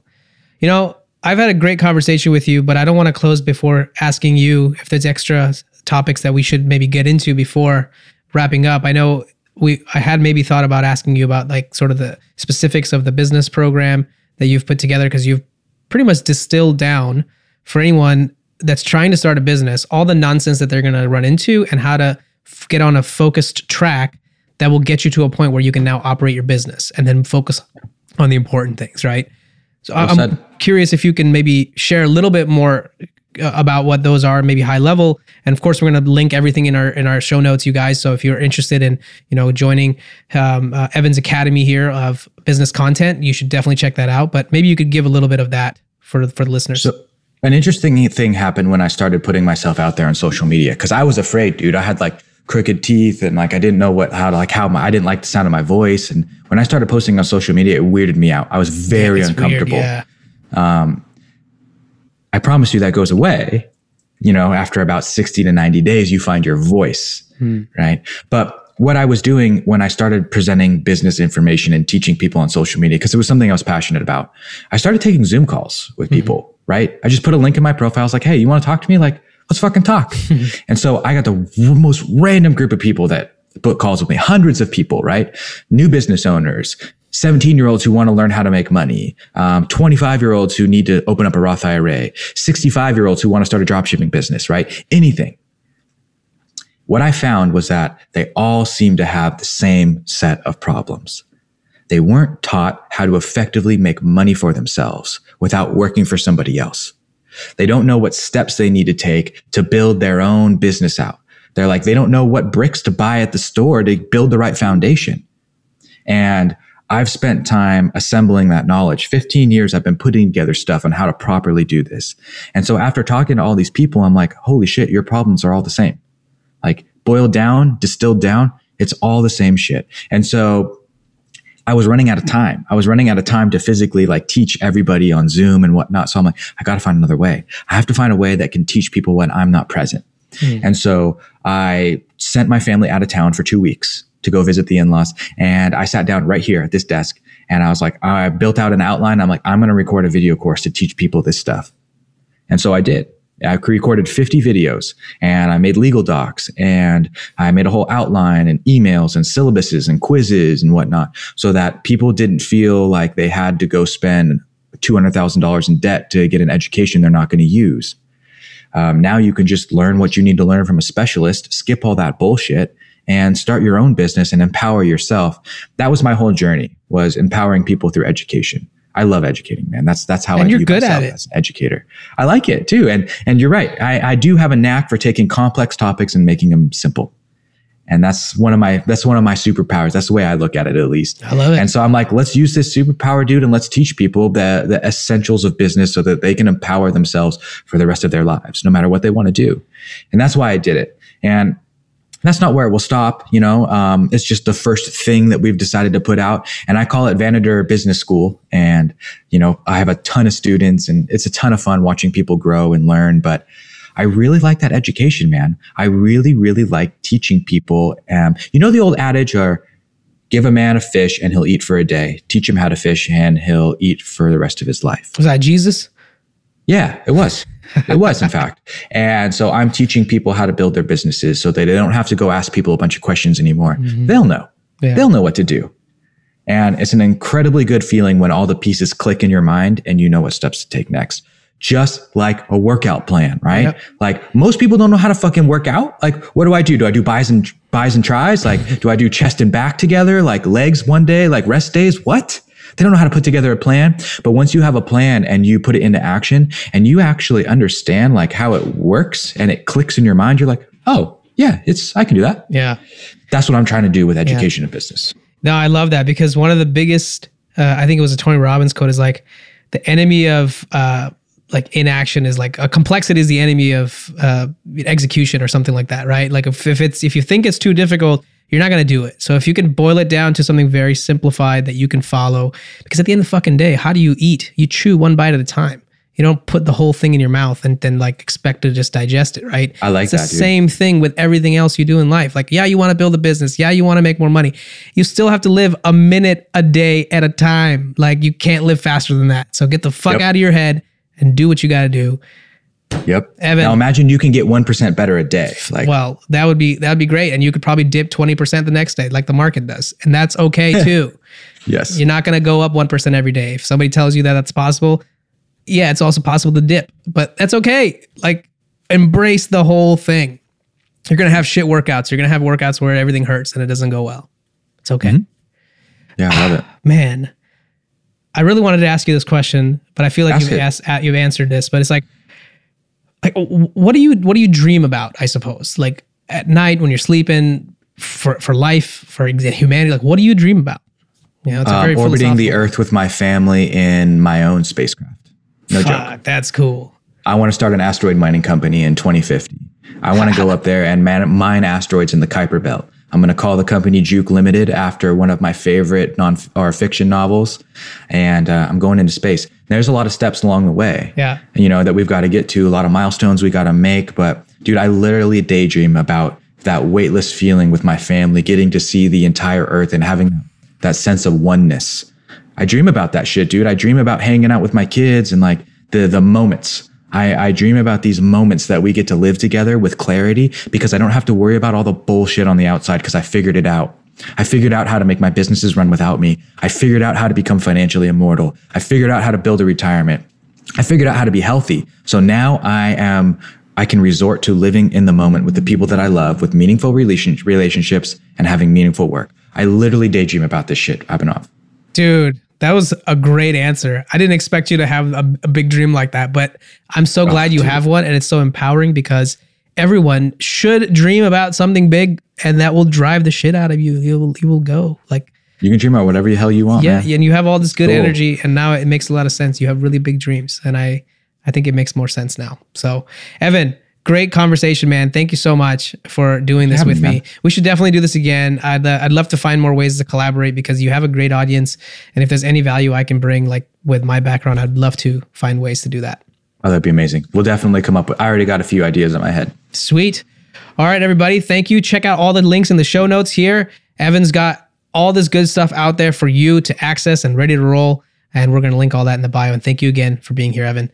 You know, I've had a great conversation with you, but I don't want to close before asking you if there's extra topics that we should maybe get into before wrapping up. I know I had maybe thought about asking you about like sort of the specifics of the business program that you've put together, because you've pretty much distilled down for anyone that's trying to start a business, all the nonsense that they're going to run into and how to get on a focused track that will get you to a point where you can now operate your business and then focus on the important things, right? So I'm curious if you can maybe share a little bit more about what those are, maybe high level. And of course, we're going to link everything in our show notes, you guys. So if you're interested in, you know, joining Evan's Academy here of business content, you should definitely check that out. But maybe you could give a little bit of that for the listeners. So an interesting thing happened when I started putting myself out there on social media, because I was afraid, dude. I had like crooked teeth and like I didn't know I didn't like the sound of my voice. And when I started posting on social media, it weirded me out. I was very uncomfortable. Weird, yeah. I promise you that goes away, you know, after about 60 to 90 days, you find your voice, right? But what I was doing when I started presenting business information and teaching people on social media, because it was something I was passionate about, I started taking Zoom calls with people, right? I just put a link in my profile. I was like, hey, you want to talk to me? Like, let's fucking talk. And so I got the most random group of people that book calls with me, hundreds of people, right? New business owners, 17-year-olds who want to learn how to make money, 25-year-olds who need to open up a Roth IRA, 65-year-olds who want to start a dropshipping business, right? Anything. What I found was that they all seemed to have the same set of problems. They weren't taught how to effectively make money for themselves without working for somebody else. They don't know what steps they need to take to build their own business out. They're like, they don't know what bricks to buy at the store to build the right foundation. And I've spent time assembling that knowledge. 15 years I've been putting together stuff on how to properly do this. And so after talking to all these people, I'm like, holy shit, your problems are all the same. Like boiled down, distilled down, it's all the same shit. And so I was running out of time. I was running out of time to physically like teach everybody on Zoom and whatnot. So I'm like, I got to find another way. I have to find a way that can teach people when I'm not present. And so I sent my family out of town for 2 weeks to go visit the in-laws. And I sat down right here at this desk and I was like, I built out an outline. I'm like, I'm going to record a video course to teach people this stuff. And so I did. I recorded 50 videos and I made legal docs and I made a whole outline and emails and syllabuses and quizzes and whatnot so that people didn't feel like they had to go spend $200,000 in debt to get an education they're not going to use. Now you can just learn what you need to learn from a specialist, skip all that bullshit, and start your own business and empower yourself. That was my whole journey, was empowering people through education. I love educating, man. That's how I view myself as an educator. I like it too. And you're right. I do have a knack for taking complex topics and making them simple. And that's one of my superpowers. That's the way I look at it, at least. I love it. And so I'm like, let's use this superpower, dude, and let's teach people the essentials of business so that they can empower themselves for the rest of their lives, no matter what they want to do. And that's why I did it. And that's not where we'll stop. You know, it's just the first thing that we've decided to put out. And I call it Vanader Business School. And, you know, I have a ton of students and it's a ton of fun watching people grow and learn. But I really like that education, man. I really, really like teaching people. You know, the old adage are, give a man a fish and he'll eat for a day. Teach him how to fish and he'll eat for the rest of his life. Was that Jesus? Yeah, it was. It was, in fact. And so I'm teaching people how to build their businesses so that they don't have to go ask people a bunch of questions anymore. Mm-hmm. They'll know. Yeah. They'll know what to do. And it's an incredibly good feeling when all the pieces click in your mind and you know what steps to take next. Just like a workout plan, right? Yep. Like most people don't know how to fucking work out. Like, what do I do? Do I do buys and tries? Like, do I do chest and back together? Like legs one day, like rest days? What? They don't know how to put together a plan. But once you have a plan and you put it into action and you actually understand like how it works and it clicks in your mind, you're like, oh yeah, I can do that. Yeah. That's what I'm trying to do with education and business. No, I love that because one of the biggest, I think it was a Tony Robbins quote, is like the enemy of, like inaction is like a complexity is the enemy of execution or something like that, right? Like if you think it's too difficult, you're not going to do it. So if you can boil it down to something very simplified that you can follow, because at the end of the fucking day, how do you eat? You chew one bite at a time. You don't put the whole thing in your mouth and then like expect to just digest it, right? I like that. It's the same thing with everything else you do in life. Like, yeah, you want to build a business. Yeah, you want to make more money. You still have to live a minute a day at a time. Like you can't live faster than that. So get the fuck out of your head and do what you got to do. Yep. Evan, now imagine you can get 1% better a day. Like, well, that'd be great. And you could probably dip 20% the next day, like the market does. And that's okay too. Yes. You're not going to go up 1% every day. If somebody tells you that that's possible, yeah, it's also possible to dip, but that's okay. Like embrace the whole thing. You're going to have shit workouts. You're going to have workouts where everything hurts and it doesn't go well. It's okay. Mm-hmm. Yeah. I love it. Man. I really wanted to ask you this question, but I feel like you've answered this. But it's like, what do you dream about? I suppose, like at night when you're sleeping, for life, for humanity. Like, what do you dream about? You know, it's a very orbiting the Earth with my family in my own spacecraft. No joke. That's cool. I want to start an asteroid mining company in 2050. I want to go up there and mine asteroids in the Kuiper Belt. I'm going to call the company Juke Limited after one of my favorite fiction novels. And I'm going into space. There's a lot of steps along the way, you know, that we've got to get to, a lot of milestones we got to make. But dude, I literally daydream about that weightless feeling with my family, getting to see the entire Earth and having that sense of oneness. I dream about that shit, dude. I dream about hanging out with my kids and like the moments. I dream about these moments that we get to live together with clarity because I don't have to worry about all the bullshit on the outside because I figured it out. I figured out how to make my businesses run without me. I figured out how to become financially immortal. I figured out how to build a retirement. I figured out how to be healthy. So now I can resort to living in the moment with the people that I love, with meaningful relationships and having meaningful work. I literally daydream about this shit, Abhinav. Dude. That was a great answer. I didn't expect you to have a big dream like that, but I'm so glad you have one. And it's so empowering because everyone should dream about something big and that will drive the shit out of you. You will go like, you can dream about whatever the hell you want. Yeah. Man. And you have all this good energy and now it makes a lot of sense. You have really big dreams. And I think it makes more sense now. So Evan, great conversation, man. Thank you so much for doing this with me. We should definitely do this again. I'd love to find more ways to collaborate because you have a great audience. And if there's any value I can bring, like with my background, I'd love to find ways to do that. Oh, that'd be amazing. We'll definitely come up with, I already got a few ideas in my head. Sweet. All right, everybody. Thank you. Check out all the links in the show notes here. Evan's got all this good stuff out there for you to access and ready to roll. And we're going to link all that in the bio. And thank you again for being here, Evan.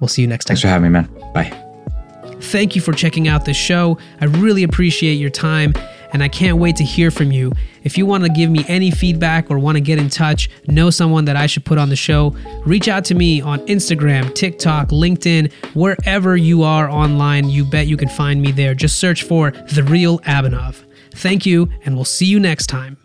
We'll see you next time. Thanks for having me, man. Bye. Thank you for checking out this show. I really appreciate your time and I can't wait to hear from you. If you want to give me any feedback or want to get in touch, know someone that I should put on the show, reach out to me on Instagram, TikTok, LinkedIn, wherever you are online. You bet you can find me there. Just search for The Real Abhinav. Thank you and we'll see you next time.